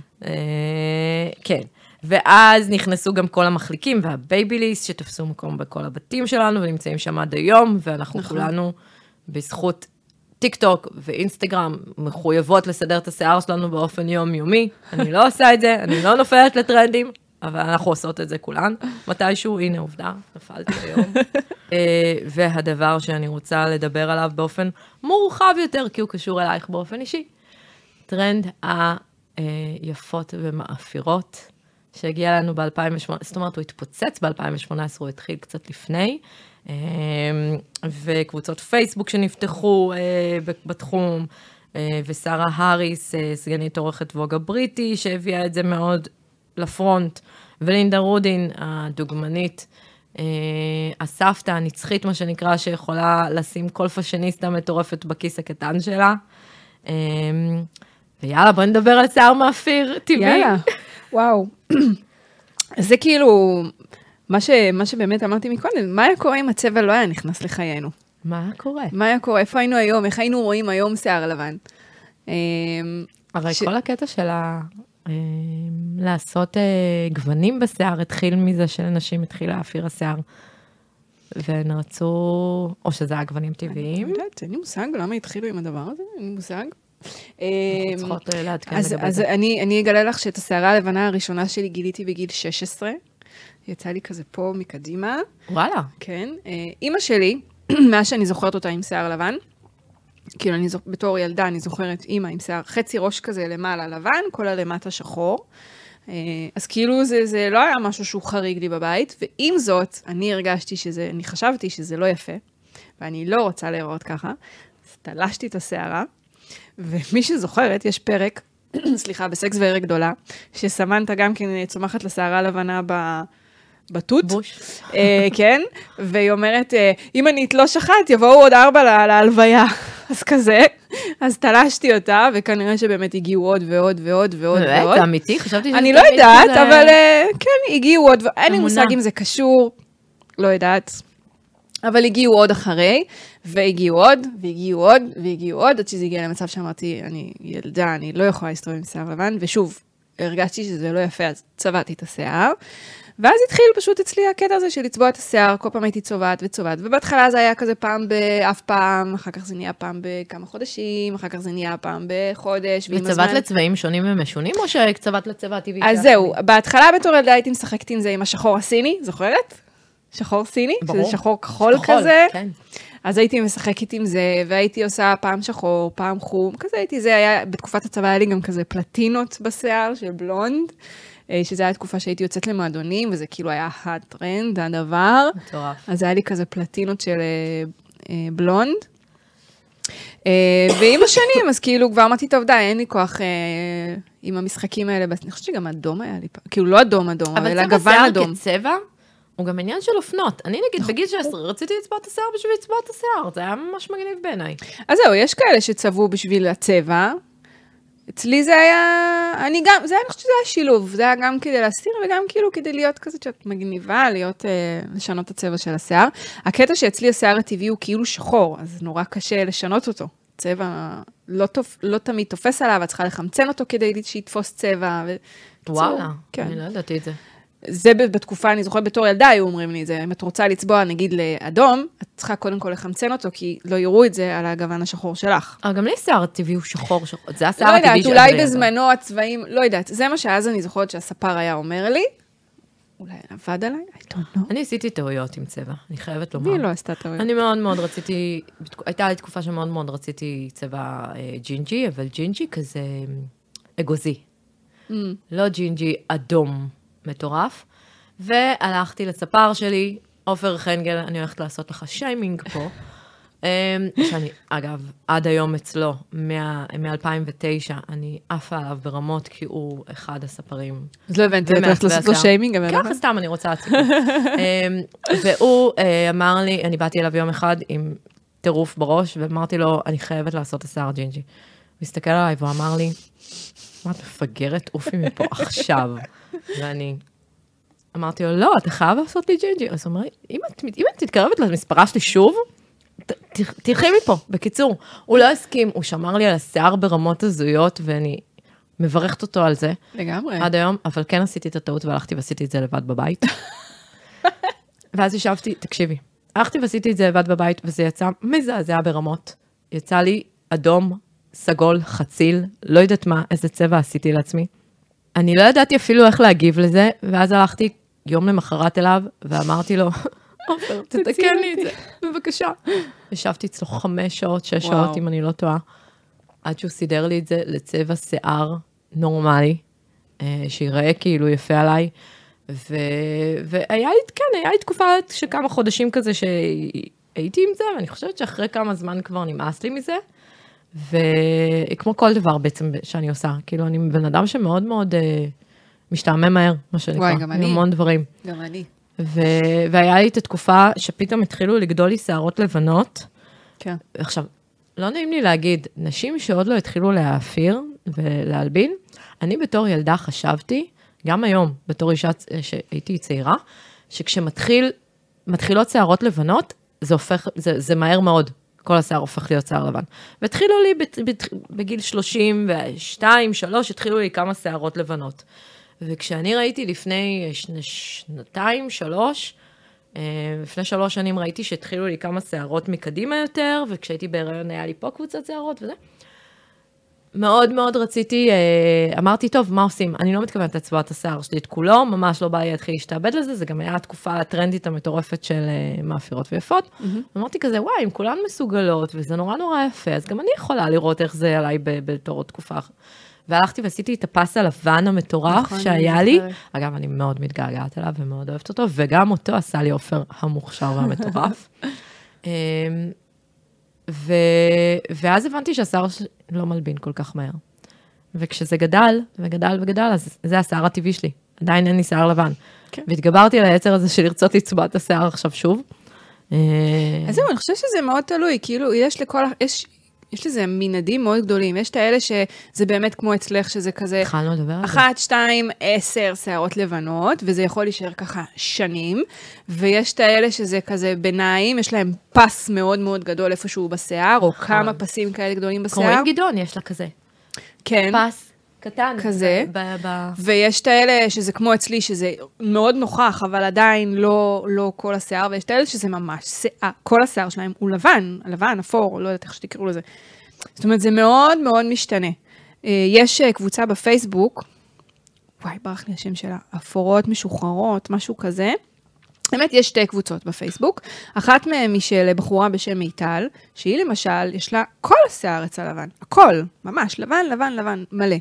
כן. ואז נכנסו גם כל המחליקים והבייביליס שתפסו מקום בכל הבתים שלנו, ונמצאים שם עד היום, ואנחנו כולנו בזכות... טיק טוק ואינסטגרם מחויבות לסדר את השיער שלנו באופן יומיומי. אני לא עושה את זה, אני לא נופלת לטרנדים, אבל אנחנו עושות את זה כולן. מתישהו, הנה עובדה, נפלתי היום. והדבר שאני רוצה לדבר עליו באופן מורחב יותר, כי הוא קשור אלייך באופן אישי. טרנד היפות ומאפירות שהגיע לנו ב-אלפיים ושמונה עשרה, זאת אומרת, הוא התפוצץ ב-אלפיים ושמונה עשרה, הוא התחיל קצת לפני, וקבוצות פייסבוק שנפתחו בתחום, ושרה הריס, סגנית עורכת ווגה בריטי, שהביאה את זה מאוד לפרונט, ולינדה רודין, הדוגמנית, הסבתא הנצחית, מה שנקרא, שיכולה לשים כל פאשיניסטה מטורפת בכיס הקטן שלה. ויאללה, בוא נדבר על שיער מאפיר טבעי. יאללה, וואו. זה כאילו... מה, ש, מה שבאמת אמרתי מקודם, מה היה קורה אם הצבע לא היה נכנס לחיינו? מה היה קורה? מה היה קורה? איפה היינו היום? איך היינו רואים היום שיער לבן? הרי ש... כל הקטע של ה... לעשות גוונים בשיער, התחיל מזה שלנשים התחיל להאפיר השיער, ונרצו, או שזה היה גוונים טבעיים. אני יודעת, אין לי מושג, למה התחילו עם הדבר הזה? אין לי מושג. צריכות להתקן לגבי זה. אז אני, אני אגלה לך שאת השערה הלבנה הראשונה שלי גיליתי בגיל שש עשרה, יצא לי כזה פה מקדימה. וואלה. כן. אימא שלי, מאז שאני זוכרת אותה עם שיער לבן, כאילו אני זוכרת, בתור ילדה אני זוכרת אימא עם שיער, חצי ראש כזה למעלה לבן, כל הלמטה שחור. אז כאילו זה, זה לא היה משהו שהוא חריג לי בבית, ועם זאת אני הרגשתי שזה, אני חשבתי שזה לא יפה, ואני לא רוצה להיראות ככה. אז תלשתי את השיערה, ומי שזוכרת, יש פרק, סליחה, בסקס וערך גדולה, שסמנת גם כן צומחת לשיערה לבנה ב... בטוט, כן, והיא אומרת, אם אני אתלוש אחת, יבואו עוד ארבע להלוויה, אז כזה, אז תלשתי אותה, וכנראה שבאמת הגיעו עוד ועוד ועוד ועוד ועוד. זה אמיתי? חשבתי שזה... אני לא יודעת, אבל כן, הגיעו עוד, אין לי מושג אם זה קשור, לא יודעת, אבל הגיעו עוד אחרי, והגיעו עוד, והגיעו עוד, והגיעו עוד, עד שזה הגיע למצב שאמרתי, אני ילדה, אני לא יכולה להסתובב עם שיער לבן, ושוב, הרגשתי שזה לא יפה, אז צבעתי את השיער, ואז התחיל פשוט אצלי הקטע הזה של לצבוע את השיער, כל פעם הייתי צובעת וצובעת, ובהתחלה זה היה כזה פעם באף פעם, אחר כך זה נהיה פעם בכמה חודשים, אחר כך זה נהיה פעם בחודש, ועם הזמן... וצבעת לצבעים שונים ומשונים, או שצבעת לצבע הטבעי? אז זהו, בהתחלה בתור ילדה הייתי משחקת עם זה עם השחור הסיני, זוכרת? שחור סיני, שזה שחור כחול כזה. אז הייתי משחקת עם זה, והייתי עושה פעם שחור, פעם חום, כזה הייתי, זה היה, בתקופת הצבא היה לי גם כזה פלטינות בשיער של בלונד, שזו הייתה תקופה שהייתי יוצאת למועדונים, וזה כאילו היה הטרנד, הדבר. מטורף. אז היה לי כזה פלטינות של בלונד. ועם השנים, אז כאילו כבר אמרתי, טוב די, אין לי כוח עם המשחקים האלה, אני חושבת שגם אדום היה לי פעם, כאילו לא אדום אדום, אבל הגוון אדום. הוא גם עניין של אופנות. אני נגיד בגיל שעשר רציתי לצבע את השיער בשביל לצבע את השיער. זה היה ממש מגניב בעיניי. אז זהו, יש כאלה שצבעו בשביל הצבע. אצלי זה היה... אני גם... זה היה, אני חושבת שזה היה שילוב. זה היה גם כדי להסתיר וגם כאילו כדי להיות כזאת שאת מגניבה, להיות... לשנות את הצבע של השיער. הקטע שאצלי השיער הטבעי הוא כאילו שחור, אז נורא קשה לשנות אותו. צבע לא, תופ... לא תמיד תופס עליו, את צריכה לחמצן אותו כדי שיתפוס צבע. ו... וואלה, כן. אני לא ידעתי את זה. זה בתקופה, אני זוכרת בתור ילדה, היו אומרים לי את זה, אם את רוצה לצבוע, נגיד לאדום, את צריכה קודם כל לחמצן אותו, כי לא יראו את זה על הגוון השחור שלך. אבל גם לי שיער טבעי הוא שחור, שחור. זה השיער הטבעי. לא יודעת, אולי בזמנו הצבעים, לא יודעת, זה מה שאז אני זוכרת שהספר היה אומר לי, אולי עבד עליי, I don't know. אני עשיתי טעויות עם צבע, אני חייבת לומר. מי לא עשתה טעויות? אני מאוד מאוד רציתי, הייתה לי תקופה שמאוד מאוד רציתי צבע ג'ינג'י, אבל ג'ינג'י כזה אגוזי. לא ג'ינג'י אדום. מטורף, והלכתי לספר שלי, אופר חנגל, אני הולכת לעשות לך שיימינג פה, שאני, אגב, עד היום אצלו, מ-אלפיים ותשע, אני עפה עליו ברמות, כי הוא אחד הספרים. אז לא הבנתי, אתה הולכת לעשות לו שיימינג? ככה סתם, אני רוצה להציג. והוא אמר לי, אני באתי אליו יום אחד עם טירוף בראש, ואמרתי לו, אני חייבת לעשות השיער ג'ינג'י. הוא הסתכל עליי והוא אמר לי, מה את מפגרת? אופי מפה עכשיו. ואני אמרתי לו, לא, אתה חייב לעשות לי ג'י ג'י. אז הוא אומר, אם את תתקרבת למספרה שלי שוב, תלכי מפה, בקיצור. הוא לא הסכים, הוא שמר לי על השיער ברמות הזויות, ואני מברכת אותו על זה. לגמרי. עד היום, אבל כן עשיתי את הטעות, והלכתי ועשיתי את זה לבד בבית. ואז ישבתי, תקשיבי, הלכתי ועשיתי את זה לבד בבית, וזה יצא מזעזע ברמות. יצא לי אדום, סגול, חציל, לא יודעת מה, איזה צבע עשיתי לעצמי. אני לא ידעתי אפילו איך להגיב לזה, ואז הלכתי יום למחרת אליו, ואמרתי לו, אופר, תתקן לי את זה, בבקשה. ישבתי אצלו חמש שעות, שש שעות, אם אני לא טועה, עד שהוא סידר לי את זה לצבע שיער נורמלי, שיראה כאילו יפה עליי, והיה לי, כן, היה לי תקופה שכמה חודשים כזה שהייתי עם זה, ואני חושבת שאחרי כמה זמן כבר נמאס לי מזה, וכמו כל דבר בעצם שאני עושה, כאילו אני בן אדם שמאוד מאוד משתעמם מהר, מה שנקרא, המון דברים. גם אני. והיה לי את התקופה שפתאום התחילו לגדול לי שערות לבנות. כן. עכשיו, לא נעים לי להגיד, נשים שעוד לא התחילו להאפיר ולהלבין, אני בתור ילדה חשבתי, גם היום, בתור אישה שהייתי צעירה, שכשמתחילות שערות לבנות, זה הופך, זה, זה מהר מאוד. כל השיער הופך להיות שיער לבן. והתחילו לי בגיל שלושים ושתיים, שלוש, התחילו לי כמה שיערות לבנות. וכשאני ראיתי לפני שנתיים, שלוש, לפני שלוש שנים ראיתי שהתחילו לי כמה שיערות מקדימה יותר, וכשהייתי בהיריון היה לי פה קבוצת שיערות וזה. מאוד מאוד רציתי, אמרתי, טוב, מה עושים? אני לא מתכוונת לצבעת השיער שלי את כולו, ממש לא בא לי להתחיל להשתעבד לזה, זה גם היה התקופה הטרנדית המטורפת של מאפירות ויפות. אמרתי כזה, וואי, אם כולן מסוגלות, וזה נורא נורא יפה, אז גם אני יכולה לראות איך זה עליי בתור תקופה. והלכתי ועשיתי את הפס הלבן המטורף שהיה לי. אגב, אני מאוד מתגעגעת עליו ומאוד אוהבת אותו, וגם אותו עשה לי אופר המוכשר והמטורף. ו... ואז הבנתי שהשיער לא מלבין כל כך מהר. וכשזה גדל, וגדל וגדל, אז זה השיער הטבעי שלי. עדיין אין לי שיער לבן. כן. והתגברתי על היצר הזה של לרצות לצבע את השיער עכשיו שוב. אז זהו, אני חושבת שזה מאוד תלוי. כאילו, יש לכל... יש... יש לזה מנעדים מאוד גדולים. יש את האלה שזה באמת כמו אצלך, שזה כזה... התחלנו לדבר על זה. אחת, שתיים, עשר שערות לבנות, וזה יכול להישאר ככה שנים. ויש את האלה שזה כזה ביניים, יש להם פס מאוד מאוד גדול איפשהו בשיער, או כמה פסים כאלה גדולים בשיער. קוראים גדעון, יש לה כזה. כן. פס קטן. כזה. ויש את האלה שזה כמו אצלי, שזה מאוד נוכח, אבל עדיין לא כל השיער, ויש את האלה שזה ממש, כל השיער שלהם הוא לבן, לבן, אפור, לא יודעת איך שתקראו לזה. זאת אומרת, זה מאוד מאוד משתנה. יש קבוצה בפייסבוק, וואי, ברח לי השם שלה, אפורות משוחררות, משהו כזה. באמת, יש שתי קבוצות בפייסבוק. אחת מהן היא של בחורה בשם מיטל, שהיא למשל, יש לה כל השיער אצל לבן, הכל, ממש, לבן, לבן, לבן, מלא.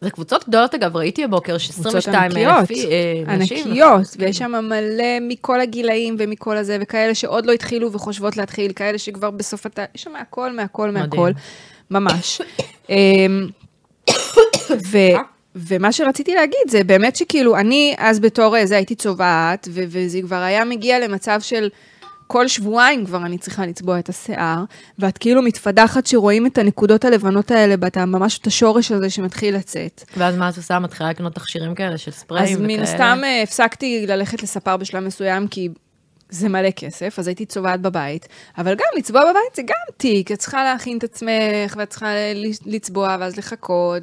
זה קבוצות גדולות, אגב, ראיתי הבוקר, עשרים ושתיים אלף נשים. ענקיות, ויש שם מלא מכל הגילאים ומכל הזה, וכאלה שעוד לא התחילו וחושבות להתחיל, כאלה שכבר בסוף התא, יש שם מהכל, מהכל, מהכל, ממש. ו... ומה שרציתי להגיד זה באמת שכאילו, אני אז בתור זה הייתי צובעת, ו- וזה כבר היה מגיע למצב של כל שבועיים כבר אני צריכה לצבוע את השיער, ואת כאילו מתפדחת שרואים את הנקודות הלבנות האלה, ואתה ממש את השורש הזה שמתחיל לצאת. ואז מה את עושה? מתחילה לקנות תכשירים כאלה של ספריים וכאלה? אז מן הסתם הפסקתי ללכת לספר בשלב מסוים, כי... זה מלא כסף, אז הייתי צובעת בבית, אבל גם לצבוע בבית זה גם תיק, את צריכה להכין את עצמך, ואת צריכה לצבוע, ואז לחכות,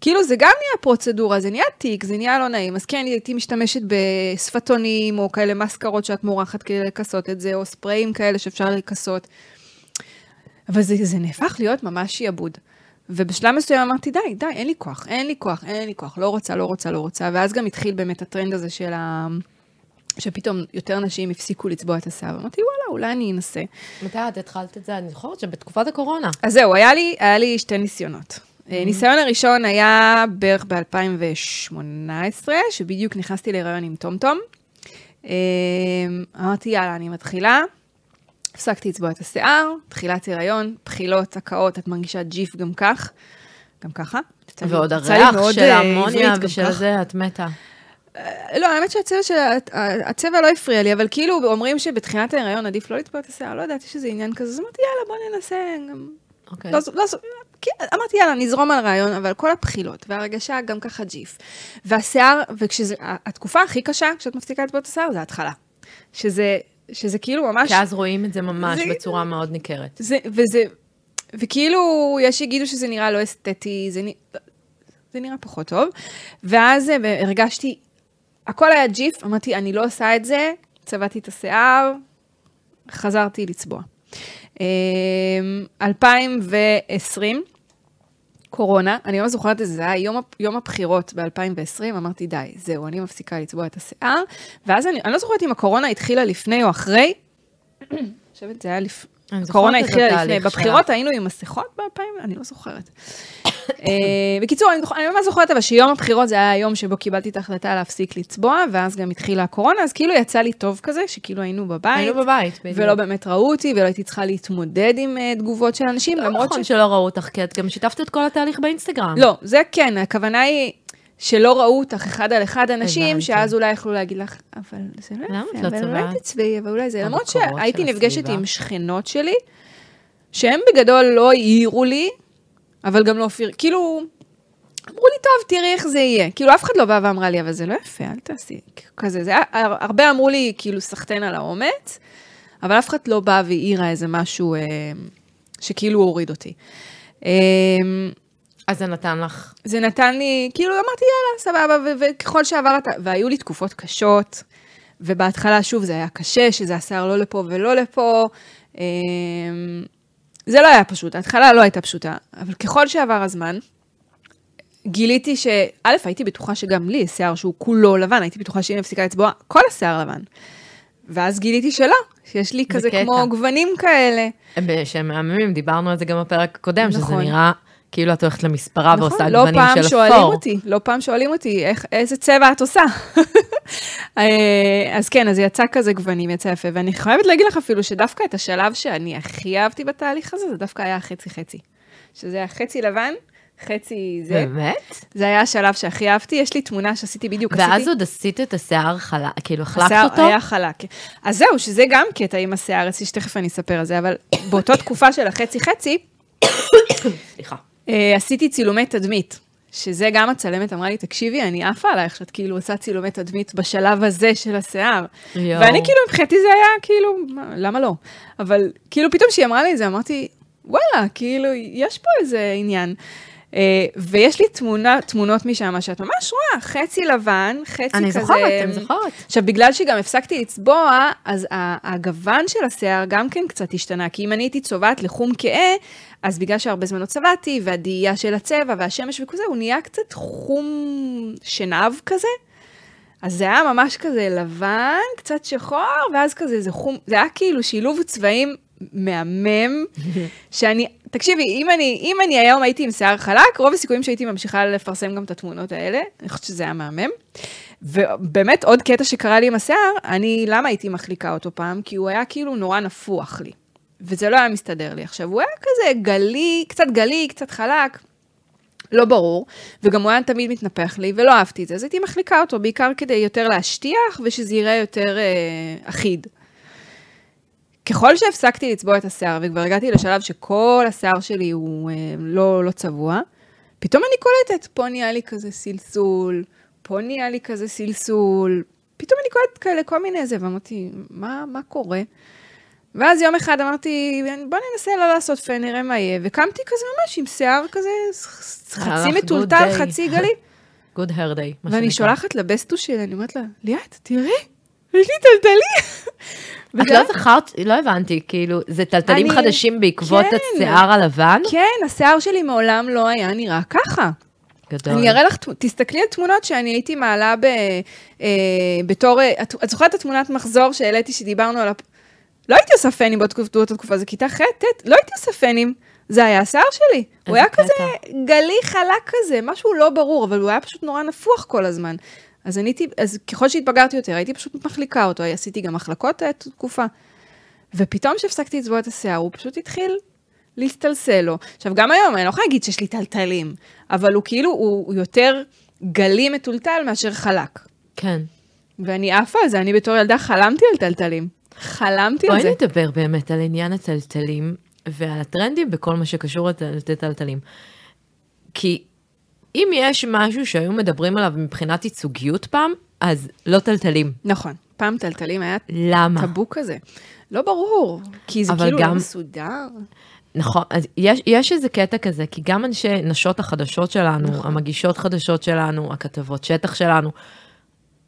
כאילו זה גם נהיה פרוצדורה, זה נהיה תיק, זה נהיה לא נעים, אז כן, הייתי משתמשת בשפתונים, או כאלה מסקרות שאת מורחת כדי לקסות את זה, או ספריים כאלה שאפשר לקסות, אבל זה נהפך להיות ממש יעבוד. ובשלב מסוים אמרתי, די, די, אין לי כוח, אין לי כוח, אין לי כוח, לא רוצה, לא רוצה, לא רוצה, ואז גם התחיל באמת הטרנד הזה של ה... שפתאום יותר נשים הפסיקו לצבוע את השיער. אמרתי, וואלה, אולי אני אנסה. מתי את התחלת את זה? אני זוכרת שבתקופת הקורונה. אז זהו, היה לי, היה לי שתי ניסיונות. ניסיון הראשון היה בערך ב-אלפיים שמונה עשרה, שבדיוק נכנסתי להיריון עם טומטום. אמרתי, יאללה, אני מתחילה. הפסקתי לצבוע את השיער, תחילת הריון, בחילות, הקאות, את מרגישה ג'יף גם כך. גם ככה. ועוד הריח של האמוניה ושל זה, את מתה. לא, האמת שהצבע, שהצבע לא הפריע לי, אבל כאילו אומרים שבתחילת ההיריון עדיף לא לצבוע את השיער, לא ידעתי שזה עניין כזה, אז אמרתי, יאללה, בוא ננסה. אוקיי. לא, לא, אמרתי, יאללה, נזרום על רעיון, אבל כל הבחילות, והרגשה גם ככה ג'יף. והשיער, והתקופה הכי קשה, כשאת מפסיקה לצבוע את השיער, זה ההתחלה. שזה, שזה כאילו ממש... כי אז רואים את זה ממש זה, בצורה מאוד ניכרת. זה, וזה, וכאילו, יש שיגידו שזה נראה לא אסתטי, זה, זה נראה פחות טוב. ואז הרגשתי, הכל היה ג'יף, אמרתי, אני לא עושה את זה, צבעתי את השיער, חזרתי לצבוע. אלפיים ועשרים, קורונה, אני לא זוכרת את זה, זה היה יום, יום הבחירות ב-אלפיים ועשרים, אמרתי די, זהו, אני מפסיקה לצבוע את השיער, ואז אני, אני לא זוכרת אם הקורונה התחילה לפני או אחרי, אני חושבת זה היה לפני, הקורונה התחילה לפני, בבחירות היינו עם מסכות ב-אלפיים, אני לא זוכרת. בקיצור, אני ממש זוכרת, אבל שיום הבחירות זה היה היום שבו קיבלתי את ההחלטה להפסיק לצבוע, ואז גם התחילה הקורונה, אז כאילו יצא לי טוב כזה, שכאילו היינו בבית. היינו בבית. ולא באמת ראו אותי, ולא הייתי צריכה להתמודד עם תגובות של אנשים, למרות ש... שלא ראו אותך, כי את גם שיתפת את כל התהליך באינסטגרם. לא, זה כן, הכוונה היא... שלא ראו אותך אחד על אחד אנשים, שאז אולי יכלו להגיד לך, אבל זה לא יפה, אבל אולי תצבעי, אבל אולי זה, למרות שהייתי נפגשת עם שכנות שלי, שהם בגדול לא העירו לי, אבל גם לא הופיר, כאילו, אמרו לי, טוב, תראי איך זה יהיה, כאילו אף אחד לא בא ואמרה לי, אבל זה לא יפה, אל תעשי, כזה, זה, הרבה אמרו לי, כאילו, סחטן על האומץ, אבל אף אחד לא בא והעירה איזה משהו, שכאילו הוריד אותי. אז זה נתן לך. זה נתן לי, כאילו אמרתי יאללה, סבבה, וככל שעבר, והיו לי תקופות קשות, ובהתחלה שוב זה היה קשה, שזה השיער לא לפה ולא לפה, זה לא היה פשוט, ההתחלה לא הייתה פשוטה, אבל ככל שעבר הזמן, גיליתי ש, א', הייתי בטוחה שגם לי שיער שהוא כולו לבן, הייתי בטוחה שהיא מפסיקה לצבוע כל השיער לבן, ואז גיליתי שלא, שיש לי כזה כמו גוונים כאלה. שמעממים, דיברנו על זה גם בפרק הקודם, שזה נראה... כאילו את הולכת למספרה ועושה גוונים של אפור. לא פעם שואלים אותי, איזה צבע את עושה? אז כן, אז יצא כזה גוונים, יצא יפה, ואני חייבת להגיד לך אפילו שדווקא את השלב שאני הכי אהבתי בתהליך הזה, זה דווקא היה חצי-חצי. שזה היה חצי לבן, חצי זה. באמת? זה היה השלב שהכי אהבתי, יש לי תמונה שעשיתי בדיוק. ואז עוד עשית את השיער חלק, כאילו החלקת אותו? היה חלק. אז זהו, שזה גם קטע עם השיער, שתכף אני אספר על זה, אבל באותה תקופה של החצי-חצי, סליחה. עשיתי צילומי תדמית, שזה גם הצלמת אמרה לי, תקשיבי, אני עפה עלייך, שאת כאילו עושה צילומי תדמית בשלב הזה של השיער. ואני כאילו, מבחינתי זה היה כאילו, למה לא? אבל כאילו פתאום שהיא אמרה לי את זה, אמרתי, וואלה, כאילו, יש פה איזה עניין. ויש לי תמונות משם, שאת ממש רואה, חצי לבן, חצי כזה. אני זוכרת, אני זוכרת. עכשיו, בגלל שגם הפסקתי לצבוע, אז הגוון של השיער גם כן קצת השתנה, כי אם אני הייתי צובעת לחום כאה, אז בגלל שהרבה זמן צבעתי, והדאייה של הצבע והשמש וכזה, הוא נהיה קצת חום שנהב כזה, אז זה היה ממש כזה לבן, קצת שחור, ואז כזה זה חום, זה היה כאילו שילוב צבעים מהמם, שאני, תקשיבי, אם אני, אם אני היום הייתי עם שיער חלק, רוב הסיכויים שהייתי ממשיכה לפרסם גם את התמונות האלה, אני חושבת שזה היה מהמם, ובאמת עוד קטע שקרה לי עם השיער, אני, למה הייתי מחליקה אותו פעם? כי הוא היה כאילו נורא נפוח לי. וזה לא היה מסתדר לי. עכשיו, הוא היה כזה גלי, קצת גלי, קצת חלק, לא ברור, וגם הוא היה תמיד מתנפח לי, ולא אהבתי את זה, אז הייתי מחליקה אותו, בעיקר כדי יותר להשטיח, ושזה יראה יותר אה, אחיד. ככל שהפסקתי לצבוע את השיער, וכבר הגעתי לשלב שכל השיער שלי הוא אה, לא, לא צבוע, פתאום אני קולטת, פה נהיה לי כזה סלסול, פה נהיה לי כזה סלסול, פתאום אני קולטת כאלה כל מיני זה, ואמרתי, מה, מה קורה? ואז יום אחד אמרתי, בוא ננסה לא לעשות פה, נראה מה יהיה. וקמתי כזה ממש עם שיער כזה, חצי מטולטל, חצי גלי. Good hair day. ואני שולחת לבסטו שלי, אני אומרת לה, ליאת, תראי, יש לי טלטלים. את לא זכרת, לא הבנתי, כאילו, זה טלטלים חדשים בעקבות השיער הלבן? כן, השיער שלי מעולם לא היה נראה ככה. גדול. אני אראה לך, תסתכלי על תמונות שאני הייתי מעלה בתור, את זוכרת את תמונת מחזור שהעליתי שדיברנו על לא הייתי עושה פנים באותה תקופה, זה כיתה חטת, לא הייתי עושה פנים, זה היה השיער שלי. הוא היה כזה גלי חלק כזה, משהו לא ברור, אבל הוא היה פשוט נורא נפוח כל הזמן. אז ככל שהתבגרתי יותר, הייתי פשוט מחליקה אותו, עשיתי גם מחלקות את התקופה. ופתאום שהפסקתי לצבוע את השיער, הוא פשוט התחיל להסתלסל לו. עכשיו, גם היום, אני לא יכולה להגיד שיש לי טלטלים, אבל הוא כאילו, הוא יותר גלי מטולטל מאשר חלק. כן. ואני עפה על זה, אני בתור ילדה חלמתי על טלטלים. חלמתי על זה. בואי נדבר באמת על עניין הטלטלים, ועל הטרנדים בכל מה שקשור לטלטלים. כי אם יש משהו שהיו מדברים עליו מבחינת ייצוגיות פעם, אז לא טלטלים. נכון. פעם טלטלים היה טבו כזה. לא ברור, כי זה כאילו לא מסודר. נכון, אז יש, יש איזה קטע כזה, כי גם אנשי נשות החדשות שלנו, נכון. המגישות חדשות שלנו, הכתבות שטח שלנו,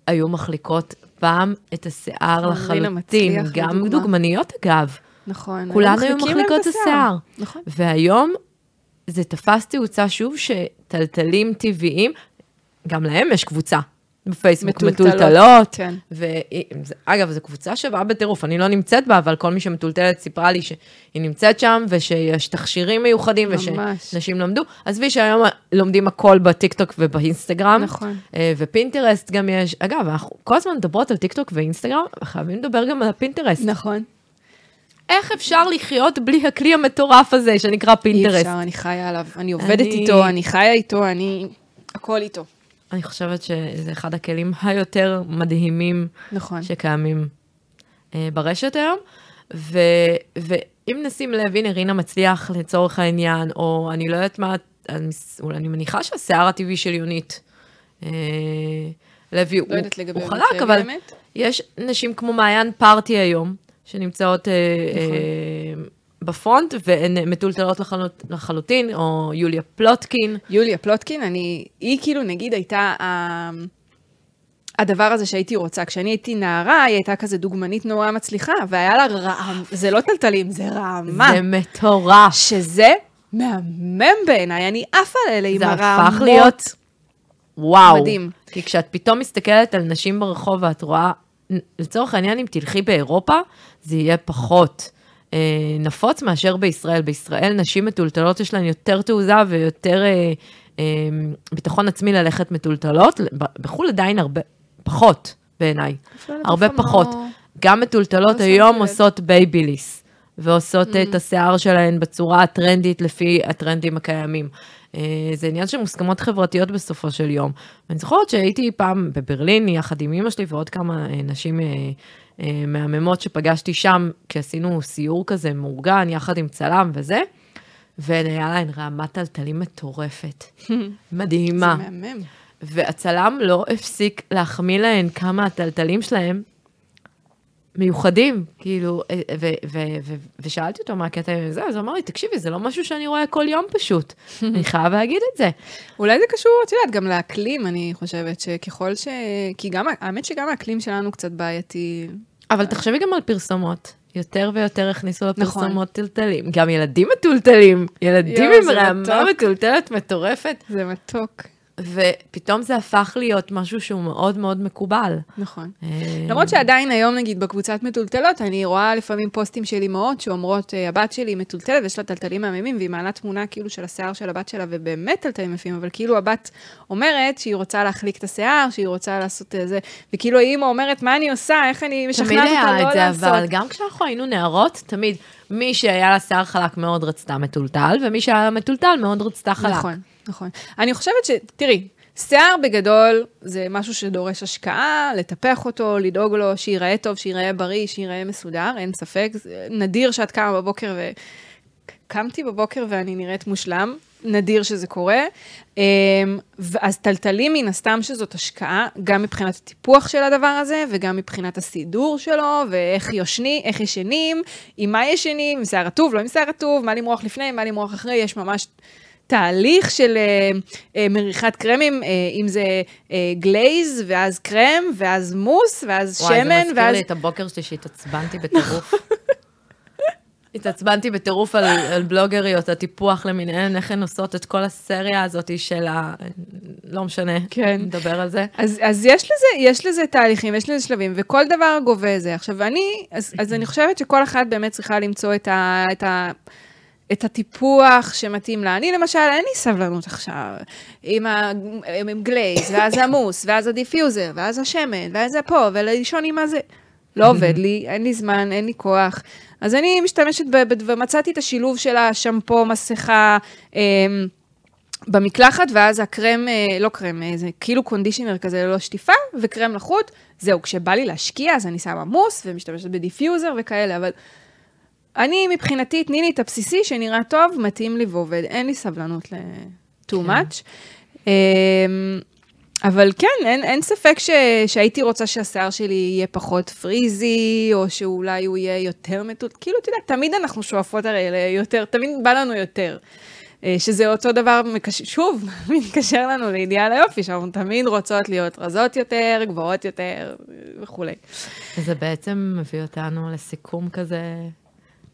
היו מחליקות פעם את השיער לחלוטין, גם לדוגמה. דוגמניות אגב. נכון. כולנו היו מחליקות את השיער. נכון. והיום זה תפס תאוצה שוב שטלטלים טבעיים, גם להם יש קבוצה. בפייסבוק מטולטלות. כן. ואגב, זו קבוצה שבאה בטירוף, אני לא נמצאת בה, אבל כל מי שמטולטלת סיפרה לי שהיא נמצאת שם, ושיש תכשירים מיוחדים, ושנשים למדו. אז בי שהיום לומדים הכל בטיקטוק ובאינסטגרם. נכון. ופינטרסט גם יש. אגב, אנחנו כל הזמן מדברות על טיקטוק ואינסטגרם, חייבים לדבר גם על הפינטרסט. נכון. איך אפשר לחיות בלי הכלי המטורף הזה, שנקרא פינטרסט? אי אפשר, אני חיה עליו, אני עובדת איתו, אני חיה איתו, אני הכל איתו. אני חושבת שזה אחד הכלים היותר מדהימים שקיימים ברשת היום. ואם נשים לב, הנה רינה מצליח לצורך העניין, או אני לא יודעת מה, אני מניחה שהשיער הטבעי של יונית לוי הוא חלק, אבל יש נשים כמו מעיין פרטי היום, שנמצאות בפרונט, והן מטולטלות לחלוט, לחלוטין, או יוליה פלוטקין. יוליה פלוטקין, אני, היא כאילו נגיד הייתה ה, הדבר הזה שהייתי רוצה, כשאני הייתי נערה, היא הייתה כזה דוגמנית נורא מצליחה, והיה לה רעם, זה לא טלטלים, זה רעמה. זה מטורף. שזה מהמם בעיניי, אני עפה לאלה עם הרעמות. זה הפך להיות, וואו. מדהים. כי כשאת פתאום מסתכלת על נשים ברחוב, ואת רואה, לצורך העניין, אם תלכי באירופה, זה יהיה פחות נפוץ מאשר בישראל. בישראל נשים מטולטלות יש להן יותר תעוזה ויותר אה, אה, ביטחון עצמי ללכת מטולטלות. בחול עדיין הרבה פחות בעיניי. הרבה פחות. או... גם מטולטלות היום עושות בייביליס ועושות mm. את השיער שלהן בצורה הטרנדית לפי הטרנדים הקיימים. אה, זה עניין של מוסכמות חברתיות בסופו של יום. אני זוכרת שהייתי פעם בברלין יחד עם אמא שלי ועוד כמה אה, נשים... אה, מהממות שפגשתי שם, כי עשינו סיור כזה מאורגן, יחד עם צלם וזה, והיה להן רעמת טלטלים מטורפת. מדהימה. זה מהמם. והצלם לא הפסיק להחמיא להן כמה הטלטלים שלהם מיוחדים, כאילו, ושאלתי אותו מה הקטע עם זה, אז הוא אמר לי, תקשיבי, זה לא משהו שאני רואה כל יום פשוט. אני חייב להגיד את זה. אולי זה קשור, את יודעת, גם לאקלים, אני חושבת שככל ש... כי גם, האמת שגם האקלים שלנו קצת בעייתי. אבל תחשבי גם על פרסומות. יותר ויותר הכניסו לפרסומות טלטלים. גם ילדים מטולטלים. ילדים עם רעמה מטולטלת מטורפת. זה מתוק. ופתאום זה הפך להיות משהו שהוא מאוד מאוד מקובל. נכון. למרות שעדיין היום, נגיד, בקבוצת מטולטלות, אני רואה לפעמים פוסטים של אימהות שאומרות, הבת שלי מטולטלת, ויש לה טלטלים מהממים, והיא מעלה תמונה כאילו של השיער של הבת שלה, ובאמת טלטלים מפעים, אבל כאילו הבת אומרת שהיא רוצה להחליק את השיער, שהיא רוצה לעשות איזה, וכאילו האימא אומרת, מה אני עושה, איך אני משכנעת אותה לא לעשות. אבל גם כשאנחנו היינו נערות, תמיד מי שהיה לה שיער חלק מאוד רצתה מטולטל, ומי שהיה לה מטולטל מאוד רצתה חלק. נכון. נכון. אני חושבת ש... תראי, שיער בגדול זה משהו שדורש השקעה, לטפח אותו, לדאוג לו, שיראה טוב, שיראה בריא, שיראה מסודר, אין ספק. נדיר שאת קמה בבוקר ו... קמתי בבוקר ואני נראית מושלם. נדיר שזה קורה. אז טלטלים מן הסתם שזאת השקעה, גם מבחינת הטיפוח של הדבר הזה, וגם מבחינת הסידור שלו, ואיך יושני, איך ישנים, עם מה ישנים, עם שיער הטוב, לא עם שיער הטוב, מה למרוח לפני, מה למרוח אחרי, יש ממש... תהליך של מריחת קרמים, אם זה גלייז, ואז קרם, ואז מוס, ואז שמן, ואז... וואי, זה מזכיר לי את הבוקר שלי שהתעצבנתי בטירוף. התעצבנתי בטירוף על בלוגריות, הטיפוח למיניהן, איך הן עושות את כל הסריה הזאת של ה... לא משנה, נדבר על זה. אז יש לזה תהליכים, יש לזה שלבים, וכל דבר גובה זה. עכשיו, אני... אז אני חושבת שכל אחת באמת צריכה למצוא את ה... את הטיפוח שמתאים לה. אני למשל, אין לי סבלנות עכשיו, עם הגלייז, ואז המוס, ואז הדיפיוזר, ואז השמן, ואז הפה, וללישון עם מה זה. לא עובד לי, אין לי זמן, אין לי כוח. אז אני משתמשת, ומצאתי את השילוב של השמפו, מסכה, במקלחת, ואז הקרם, לא קרם, זה כאילו קונדישנר כזה ללא שטיפה, וקרם לחוט, זהו, כשבא לי להשקיע, אז אני שמה מוס, ומשתמשת בדיפיוזר וכאלה, אבל אני מבחינתי, תני לי את הבסיסי שנראה טוב, מתאים לי ועובד. אין לי סבלנות ל-too much. אבל כן, אין, אין ספק ש, שהייתי רוצה שהשיער שלי יהיה פחות פריזי, או שאולי הוא יהיה יותר מטול. כאילו, אתה יודע, תמיד אנחנו שואפות הרי ליותר, תמיד בא לנו יותר. שזה אותו דבר, שוב, מתקשר לנו לאידיאל היופי, שאנחנו תמיד רוצות להיות רזות יותר, גבוהות יותר, וכו'. וזה בעצם מביא אותנו לסיכום כזה,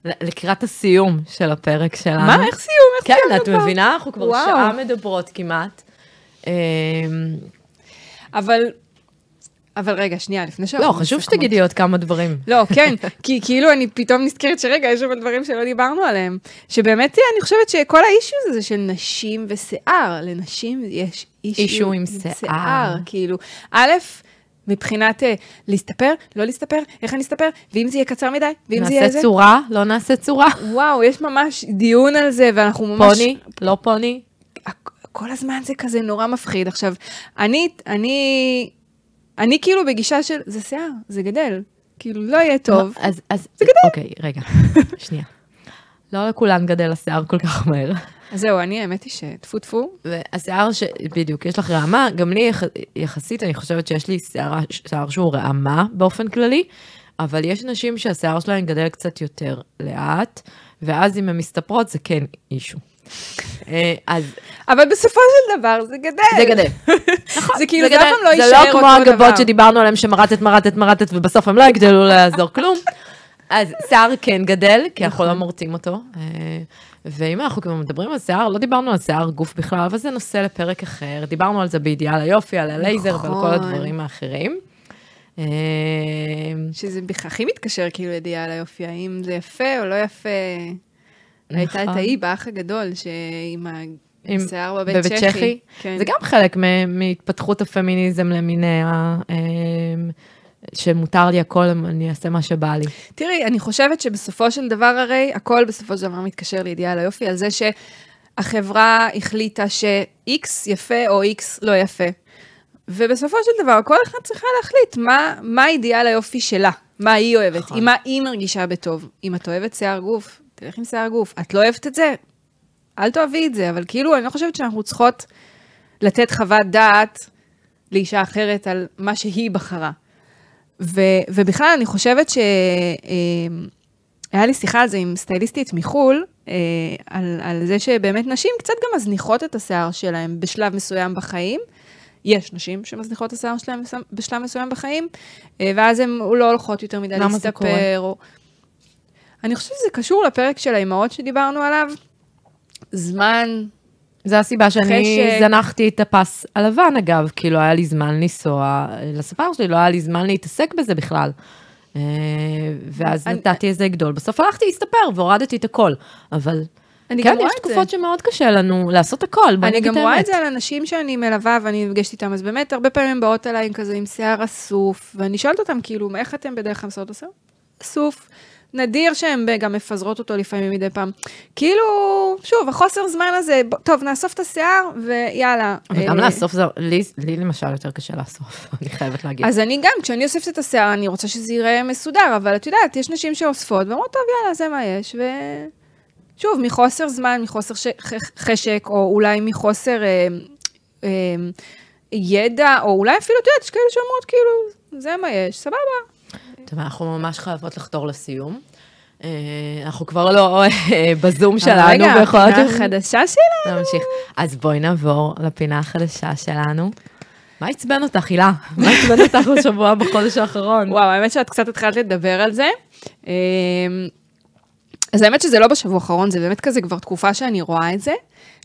לקראת הסיום של הפרק שלנו. מה? איך סיום? איך כן, סיום? כן, את דבר? מבינה? אנחנו כבר וואו. שעה מדברות כמעט. אבל אבל רגע, שנייה, לפני ש... לא, חשוב שתגידי עוד כמה דברים. לא, כן, כי כאילו אני פתאום נזכרת שרגע, יש שם דברים שלא דיברנו עליהם, שבאמת אני חושבת שכל האישו הזה של נשים ושיער, לנשים יש אישו עם שיער, כאילו, א', מבחינת להסתפר, לא להסתפר, איך אני אסתפר, ואם זה יהיה קצר מדי, ואם זה יהיה זה... נעשה צורה, לא נעשה צורה. וואו, יש ממש דיון על זה, ואנחנו ממש... פוני, לא פוני. כל הזמן זה כזה נורא מפחיד. עכשיו, אני, אני, אני כאילו בגישה של, זה שיער, זה גדל. כאילו, לא יהיה טוב. אז, אז, זה גדל. אוקיי, רגע, שנייה. לא לכולן גדל השיער כל כך מהר. אז זהו, אני האמת היא שטפו טפו. והשיער ש... בדיוק, יש לך רעמה, גם לי יחסית, אני חושבת שיש לי שיער, שיער שהוא רעמה באופן כללי, אבל יש נשים שהשיער שלהן גדל קצת יותר לאט, ואז אם הן מסתפרות, זה כן אישו. אבל בסופו של דבר זה גדל. זה גדל. זה כאילו זה פעם לא יישאר אותו דבר. זה לא כמו הגבות שדיברנו עליהם שמרתת, מרתת, מרתת, ובסוף הם לא יגדלו לעזור כלום. אז שיער כן גדל, כי אנחנו לא מורטים אותו. ואם אנחנו כבר מדברים על שיער, לא דיברנו על שיער גוף בכלל, אבל זה נושא לפרק אחר. דיברנו על זה באידיאל היופי, על הלייזר ועל כל הדברים האחרים. שזה הכי מתקשר כאילו אידיאל היופי, האם זה יפה או לא יפה. הייתה את האי באח הגדול, עם השיער בבית צ'כי. זה גם חלק מהתפתחות הפמיניזם למיניה, שמותר לי הכל, אני אעשה מה שבא לי. תראי, אני חושבת שבסופו של דבר הרי, הכל בסופו של דבר מתקשר לאידיאל היופי, על זה שהחברה החליטה ש-X יפה או X לא יפה. ובסופו של דבר, כל אחד צריכה להחליט מה האידיאל היופי שלה, מה היא אוהבת, עם מה היא מרגישה בטוב. אם את אוהבת שיער גוף, תלך עם שיער גוף. את לא אוהבת את זה, אל תאהבי את זה, אבל כאילו אני לא חושבת שאנחנו צריכות לתת חוות דעת לאישה אחרת על מה שהיא בחרה. ו- ובכלל אני חושבת ש... היה לי שיחה על זה עם סטייליסטית מחול, על, על זה שבאמת נשים קצת גם מזניחות את השיער שלהם בשלב מסוים בחיים. יש נשים שמזניחות את השיער שלהם בשלב מסוים בחיים, ואז הן לא הולכות יותר מדי להסתפר או... אני חושבת שזה קשור לפרק של האימהות שדיברנו עליו. זמן. זה הסיבה שאני זנחתי את הפס הלבן, אגב, כי לא היה לי זמן לנסוע לספר שלי, לא היה לי זמן להתעסק בזה בכלל. ואז נתתי איזה גדול. בסוף הלכתי להסתפר והורדתי את הכל. אבל כן, יש תקופות שמאוד קשה לנו לעשות הכל. אני גם רואה את זה על אנשים שאני מלווה ואני נפגשת איתם, אז באמת הרבה פעמים באות עליי כזה עם שיער אסוף, ואני שואלת אותם כאילו, איך אתם בדרך כלל עושות אסוף? אסוף. נדיר שהן גם מפזרות אותו לפעמים מדי פעם. כאילו, שוב, החוסר זמן הזה, טוב, נאסוף את השיער, ויאללה. וגם לאסוף זה, לי, לי למשל יותר קשה לאסוף, אני חייבת להגיד. אז אני גם, כשאני אוספת את השיער, אני רוצה שזה יראה מסודר, אבל את יודעת, יש נשים שאוספות, ואומרות, טוב, יאללה, זה מה יש, ו... שוב, מחוסר זמן, מחוסר ש... חשק, או אולי מחוסר אה, אה, ידע, או אולי אפילו, את יודעת, יש כאלה שאומרות, כאילו, זה מה יש, סבבה. טוב, אנחנו ממש חייבות לחתור לסיום. אנחנו כבר לא בזום שלנו. רגע, הפינה החדשה שלנו. נמשיך. אז בואי נעבור לפינה החדשה שלנו. מה עצבן אותך, הילה? מה עצבן אותך בשבוע בחודש האחרון? וואו, האמת שאת קצת התחלת לדבר על זה. אז האמת שזה לא בשבוע האחרון, זה באמת כזה כבר תקופה שאני רואה את זה,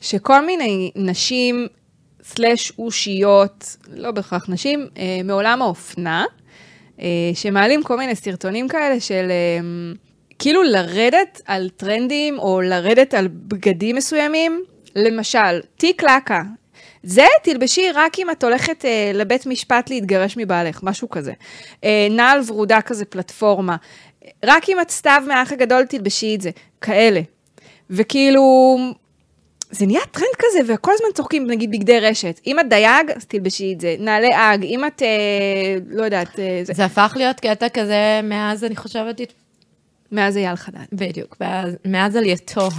שכל מיני נשים, סלש אושיות, לא בהכרח נשים, מעולם האופנה, שמעלים כל מיני סרטונים כאלה של כאילו לרדת על טרנדים או לרדת על בגדים מסוימים, למשל, תיק לקה. זה תלבשי רק אם את הולכת לבית משפט להתגרש מבעלך, משהו כזה. נעל ורודה כזה פלטפורמה. רק אם את סתיו מהאח הגדול תלבשי את זה, כאלה. וכאילו... זה נהיה טרנד כזה, וכל הזמן צוחקים, נגיד, בגדי רשת. אם את דייג, אז תלבשי את זה. נעלי אג, אם את, אה, לא יודעת... אה, זה... זה הפך להיות קטע כזה, מאז אני חושבת, מאז אייל חדד. בדיוק, מאז עלייתו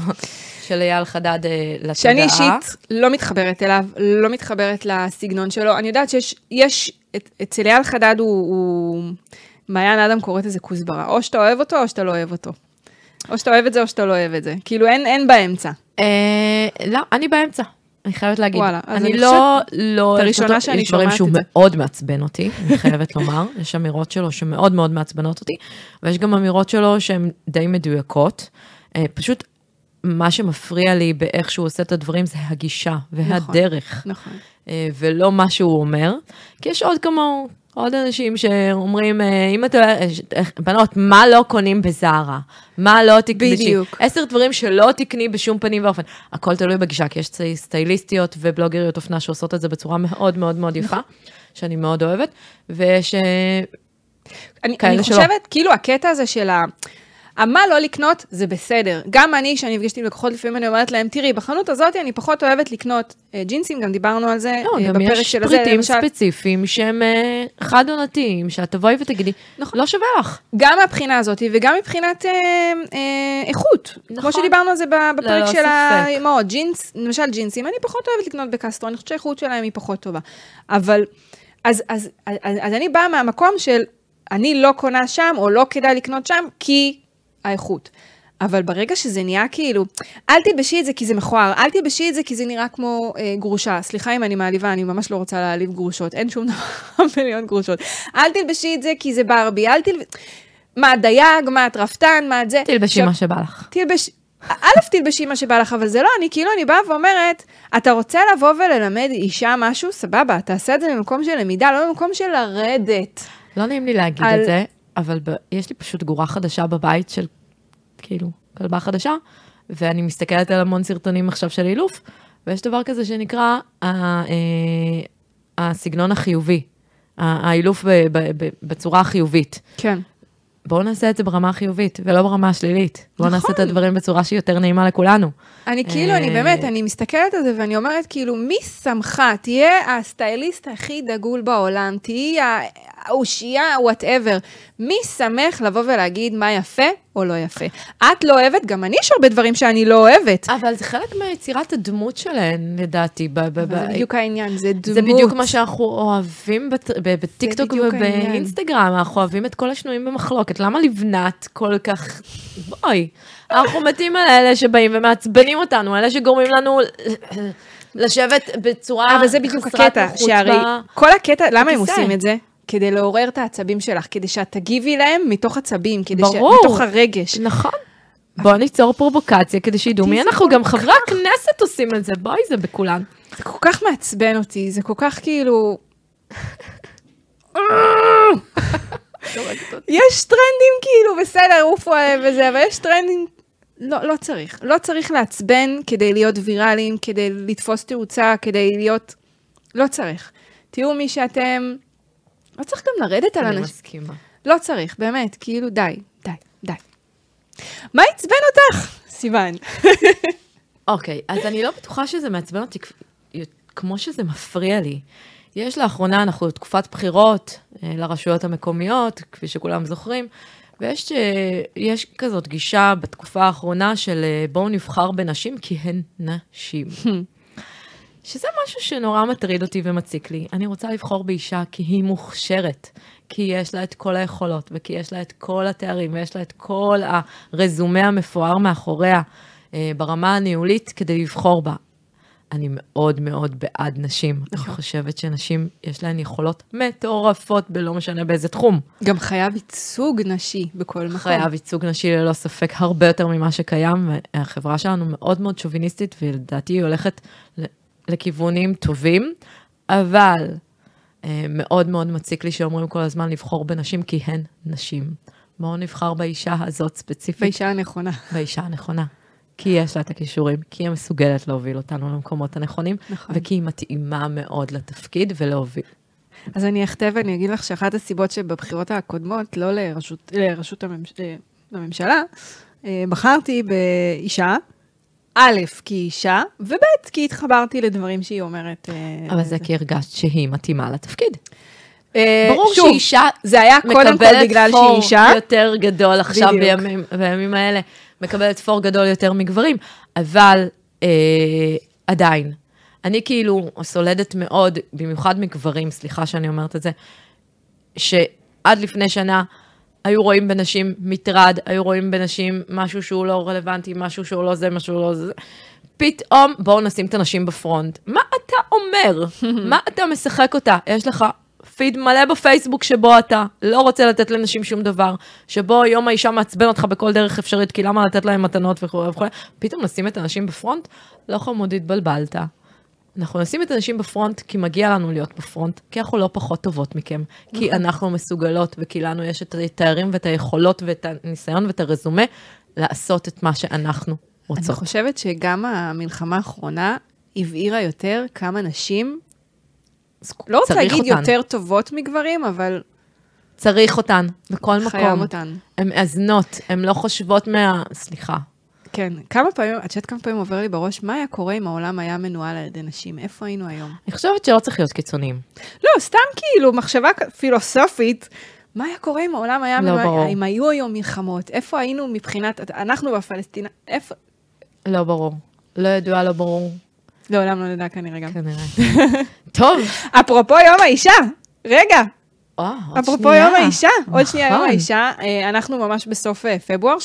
של אייל חדד לתודעה. שאני אישית לא מתחברת אליו, לא מתחברת לסגנון שלו. אני יודעת שיש, יש, אצל אייל חדד הוא, הוא, מעיין אדם קוראת איזה כוסברה. או שאתה אוהב אותו, או שאתה לא אוהב אותו. או שאתה אוהב את זה, או שאתה לא אוהב את זה. כאילו אין, אין באמצע. אה, לא, אני באמצע. אני חייבת להגיד, וואלה, אני, אני לא, לא, את הראשונה שאני שומעת את זה. יש דברים שהוא מאוד מעצבן אותי, אני חייבת לומר, יש אמירות שלו שמאוד מאוד מעצבנות אותי, ויש גם אמירות שלו שהן די מדויקות, פשוט מה שמפריע לי באיך שהוא עושה את הדברים זה הגישה והדרך, נכון, נכון. ולא מה שהוא אומר, כי יש עוד כמו... עוד אנשים שאומרים, אם אתה, בנות, מה לא קונים בזהרה? מה לא תקני? בדיוק. עשר דברים שלא תקני בשום פנים ואופן. הכל תלוי בגישה, כי יש סטייליסטיות ובלוגריות אופנה שעושות את זה בצורה מאוד מאוד מאוד יפה, שאני מאוד אוהבת, ויש כאלה שלא. אני חושבת, כאילו הקטע הזה של ה... מה לא לקנות זה בסדר. גם אני, שאני הפגשתי עם לקוחות, לפעמים אני אומרת להם, תראי, בחנות הזאת אני פחות אוהבת לקנות ג'ינסים, גם דיברנו על זה בפרק של הזה. גם יש פריטים ספציפיים שהם חד-עונתיים, שאת תבואי ותגידי, לא שווה לך. גם מבחינה הזאת, וגם מבחינת איכות. כמו שדיברנו על זה בפרק של האימהות, ג'ינס, למשל ג'ינסים, אני פחות אוהבת לקנות בקסטרו, אני חושבת שהאיכות שלהם היא פחות טובה. אבל, אז אני באה מהמקום של, אני לא קונה שם, או לא כדאי לקנות שם, כי האיכות. אבל ברגע שזה נהיה כאילו, אל תלבשי את זה כי זה מכוער, אל תלבשי את זה כי זה נראה כמו אה, גרושה. סליחה אם אני מעליבה, אני ממש לא רוצה להעליב גרושות. אין שום דבר מיליון גרושות. אל תלבשי את זה כי זה ברבי, אל תלבשי... מה את דייג, מה את רפתן, מה את זה... תלבשי ש... מה שבא לך. תלבש... א' תלבשי מה שבא לך, אבל זה לא, אני כאילו אני באה ואומרת, אתה רוצה לבוא וללמד אישה משהו? סבבה, תעשה את זה במקום של למידה, לא במקום של לרדת. לא נעים לי להגיד על... את זה, אבל ב... יש לי פשוט גורה חדשה בבית של כאילו, כלבה חדשה, ואני מסתכלת על המון סרטונים עכשיו של אילוף, ויש דבר כזה שנקרא הסגנון החיובי, האילוף בצורה החיובית. כן. בואו נעשה את זה ברמה החיובית, ולא ברמה השלילית. בואו נעשה את הדברים בצורה שהיא יותר נעימה לכולנו. אני כאילו, אני באמת, אני מסתכלת על זה, ואני אומרת כאילו, מי שמחה, תהיה הסטייליסט הכי דגול בעולם, תהיה האושייה, whatever. מי שמח לבוא ולהגיד מה יפה או לא יפה. את לא אוהבת, גם אני יש הרבה דברים שאני לא אוהבת. אבל זה חלק מיצירת הדמות שלהן, לדעתי. זה בדיוק העניין, זה דמות. זה בדיוק מה שאנחנו אוהבים בטיקטוק ובאינסטגרם. אנחנו אוהבים את כל השנויים במחלוקת. למה לבנת כל כך... בואי, אנחנו מתים על אלה שבאים ומעצבנים אותנו, אלה שגורמים לנו... לשבת בצורה... אבל זה בדיוק הקטע, שהרי... כל הקטע, למה הם עושים את זה? כדי לעורר את העצבים שלך, כדי שאת תגיבי להם מתוך עצבים, כדי ברור, ש... מתוך הרגש. נכון. בוא ניצור פרובוקציה, כדי שידעו מי אנחנו, גם כך... חברי הכנסת עושים את זה, בואי זה בכולן. זה כל כך מעצבן אותי, זה כל כך כאילו... יש טרנדים כאילו, בסדר, רופו וזה, אבל יש טרנדים... לא, לא צריך. לא צריך לעצבן כדי להיות ויראליים, כדי לתפוס תאוצה, כדי להיות... לא צריך. תראו מי שאתם... לא צריך גם לרדת על אנשים. אני מסכימה. לא צריך, באמת, כאילו, די, די, די. מה יצבן אותך, סיוון? אוקיי, אז אני לא בטוחה שזה מעצבן אותי, כמו שזה מפריע לי. יש לאחרונה, אנחנו תקופת בחירות לרשויות המקומיות, כפי שכולם זוכרים, ויש יש כזאת גישה בתקופה האחרונה של בואו נבחר בנשים, כי הן נשים. שזה משהו שנורא מטריד אותי ומציק לי. אני רוצה לבחור באישה כי היא מוכשרת, כי יש לה את כל היכולות, וכי יש לה את כל התארים, ויש לה את כל הרזומה המפואר מאחוריה, אה, ברמה הניהולית, כדי לבחור בה. אני מאוד מאוד בעד נשים. אני חושבת שנשים, יש להן יכולות מטורפות, בלא משנה באיזה תחום. גם חייב ייצוג נשי בכל מקום. חייב ייצוג נשי ללא ספק הרבה יותר ממה שקיים. החברה שלנו מאוד מאוד שוביניסטית, ולדעתי היא הולכת... לכיוונים טובים, אבל אה, מאוד מאוד מציק לי שאומרים כל הזמן לבחור בנשים כי הן נשים. בואו נבחר באישה הזאת ספציפית. באישה הנכונה. באישה הנכונה. כי יש לה את הכישורים, כי היא מסוגלת להוביל אותנו למקומות הנכונים, נכון. וכי היא מתאימה מאוד לתפקיד ולהוביל. אז אני אכתב ואני אגיד לך שאחת הסיבות שבבחירות הקודמות, לא לרשות, לרשות הממש... הממשלה, בחרתי באישה, א', כי היא אישה, וב', כי התחברתי לדברים שהיא אומרת. אבל זה כי הרגשת שהיא מתאימה לתפקיד. ברור שאישה מקבלת פור יותר גדול עכשיו בימים האלה, מקבלת פור גדול יותר מגברים, אבל עדיין, אני כאילו סולדת מאוד, במיוחד מגברים, סליחה שאני אומרת את זה, שעד לפני שנה היו רואים בנשים מטרד, היו רואים בנשים משהו שהוא לא רלוונטי, משהו שהוא לא זה, משהו לא זה. פתאום בואו נשים את הנשים בפרונט. מה אתה אומר? מה אתה משחק אותה? יש לך פיד מלא בפייסבוק שבו אתה לא רוצה לתת לנשים שום דבר, שבו יום האישה מעצבן אותך בכל דרך אפשרית, כי למה לתת להם מתנות וכו' וכו'. פתאום נשים את הנשים בפרונט, לא חמוד, התבלבלת. אנחנו נשים את הנשים בפרונט, כי מגיע לנו להיות בפרונט, כי אנחנו לא פחות טובות מכם, כי אנחנו מסוגלות, וכי לנו יש את התארים ואת היכולות ואת הניסיון ואת הרזומה, לעשות את מה שאנחנו רוצות. אני חושבת שגם המלחמה האחרונה הבהירה יותר כמה נשים, לא רוצה להגיד יותר טובות מגברים, אבל צריך אותן, בכל מקום. הן מאזנות, הן לא חושבות מה... סליחה. כן, כמה פעמים, עד שאת כמה פעמים עובר לי בראש, מה היה קורה אם העולם היה מנוהל על ידי נשים? איפה היינו היום? אני חושבת שלא צריך להיות קיצוניים. לא, סתם כאילו, מחשבה פילוסופית, מה היה קורה אם העולם היה מנוהל? אם היו היום מלחמות, איפה היינו מבחינת, אנחנו בפלסטינה, איפה? לא ברור. לא ידוע, לא ברור. לעולם לא נדע כנראה גם. כנראה. טוב. אפרופו יום האישה, רגע. אפרופו יום האישה, עוד שנייה יום האישה, אנחנו ממש בסוף פברואר,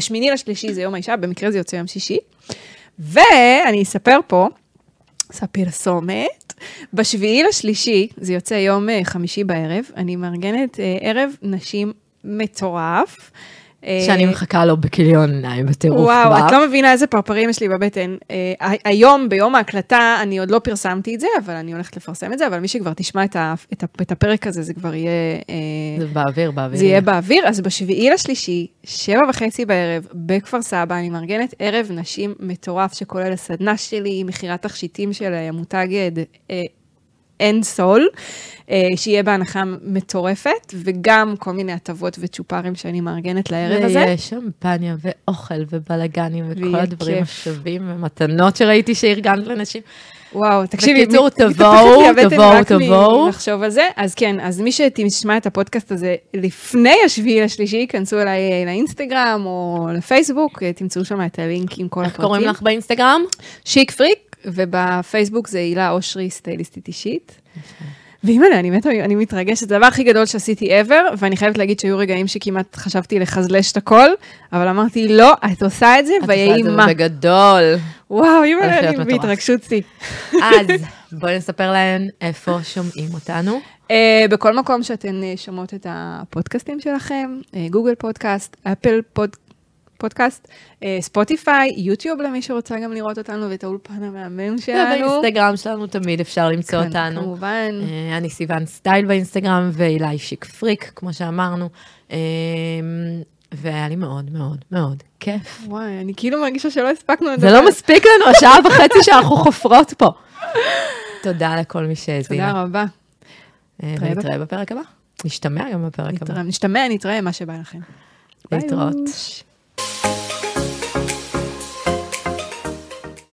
שמיני לשלישי זה יום האישה, במקרה זה יוצא יום שישי, ואני אספר פה, ספיר סומת, בשביעי לשלישי, זה יוצא יום חמישי בערב, אני מארגנת ערב נשים מטורף, שאני מחכה לו בכיליון עיניים, בטירוף. וואו, את לא מבינה איזה פרפרים יש לי בבטן. היום, ביום ההקלטה, אני עוד לא פרסמתי את זה, אבל אני הולכת לפרסם את זה, אבל מי שכבר תשמע את הפרק הזה, זה כבר יהיה... זה באוויר, באוויר. זה יהיה באוויר, אז בשביעי לשלישי, שבע וחצי בערב, בכפר סבא, אני מארגנת ערב נשים מטורף, שכולל הסדנה שלי, מכירת תכשיטים של המותג אין סול, שיהיה בהנחה מטורפת, וגם כל מיני הטבות וצ'ופרים שאני מארגנת לערב הזה. ויהיה שמפניה ואוכל ובלגנים וכל הדברים השווים ומתנות שראיתי שארגנת לנשים. וואו, תקשיבי, תבואו, תבואו, תבואו. נחשוב על זה. אז כן, אז מי שתשמע את הפודקאסט הזה לפני השביעי לשלישי, כנסו אליי לאינסטגרם או לפייסבוק, תמצאו שם את הלינק עם כל הפרטים. איך קוראים לך באינסטגרם? שיק פריק. ובפייסבוק זה הילה אושרי, סטייליסטית אישית. ואימאלה, אני, אני מתרגשת. זה הדבר הכי גדול שעשיתי ever, ואני חייבת להגיד שהיו רגעים שכמעט חשבתי לחזלש את הכל, אבל אמרתי, לא, את עושה את זה, ויהי מה. את עושה את זה בגדול. וואו, אימאלה, אני מטורף. בהתרגשות שלי. אז, בואי נספר להן איפה שומעים אותנו. Uh, בכל מקום שאתן שומעות את הפודקאסטים שלכם, גוגל פודקאסט, אפל פודקאסט, פודקאסט, ספוטיפיי, יוטיוב למי שרוצה גם לראות אותנו, ואת האולפן המאמן שלנו. ובאינסטגרם שלנו תמיד אפשר למצוא אותנו. כמובן. אני סיון סטייל באינסטגרם, ואילי שיק פריק, כמו שאמרנו. והיה לי מאוד מאוד מאוד כיף. וואי, אני כאילו מרגישה שלא הספקנו את זה. זה לא מספיק לנו, השעה וחצי שאנחנו חופרות פה. תודה לכל מי שהזינה. תודה רבה. נתראה בפרק הבא. נשתמע גם בפרק הבא. נשתמע, נתראה מה שבא לכם. להתראות.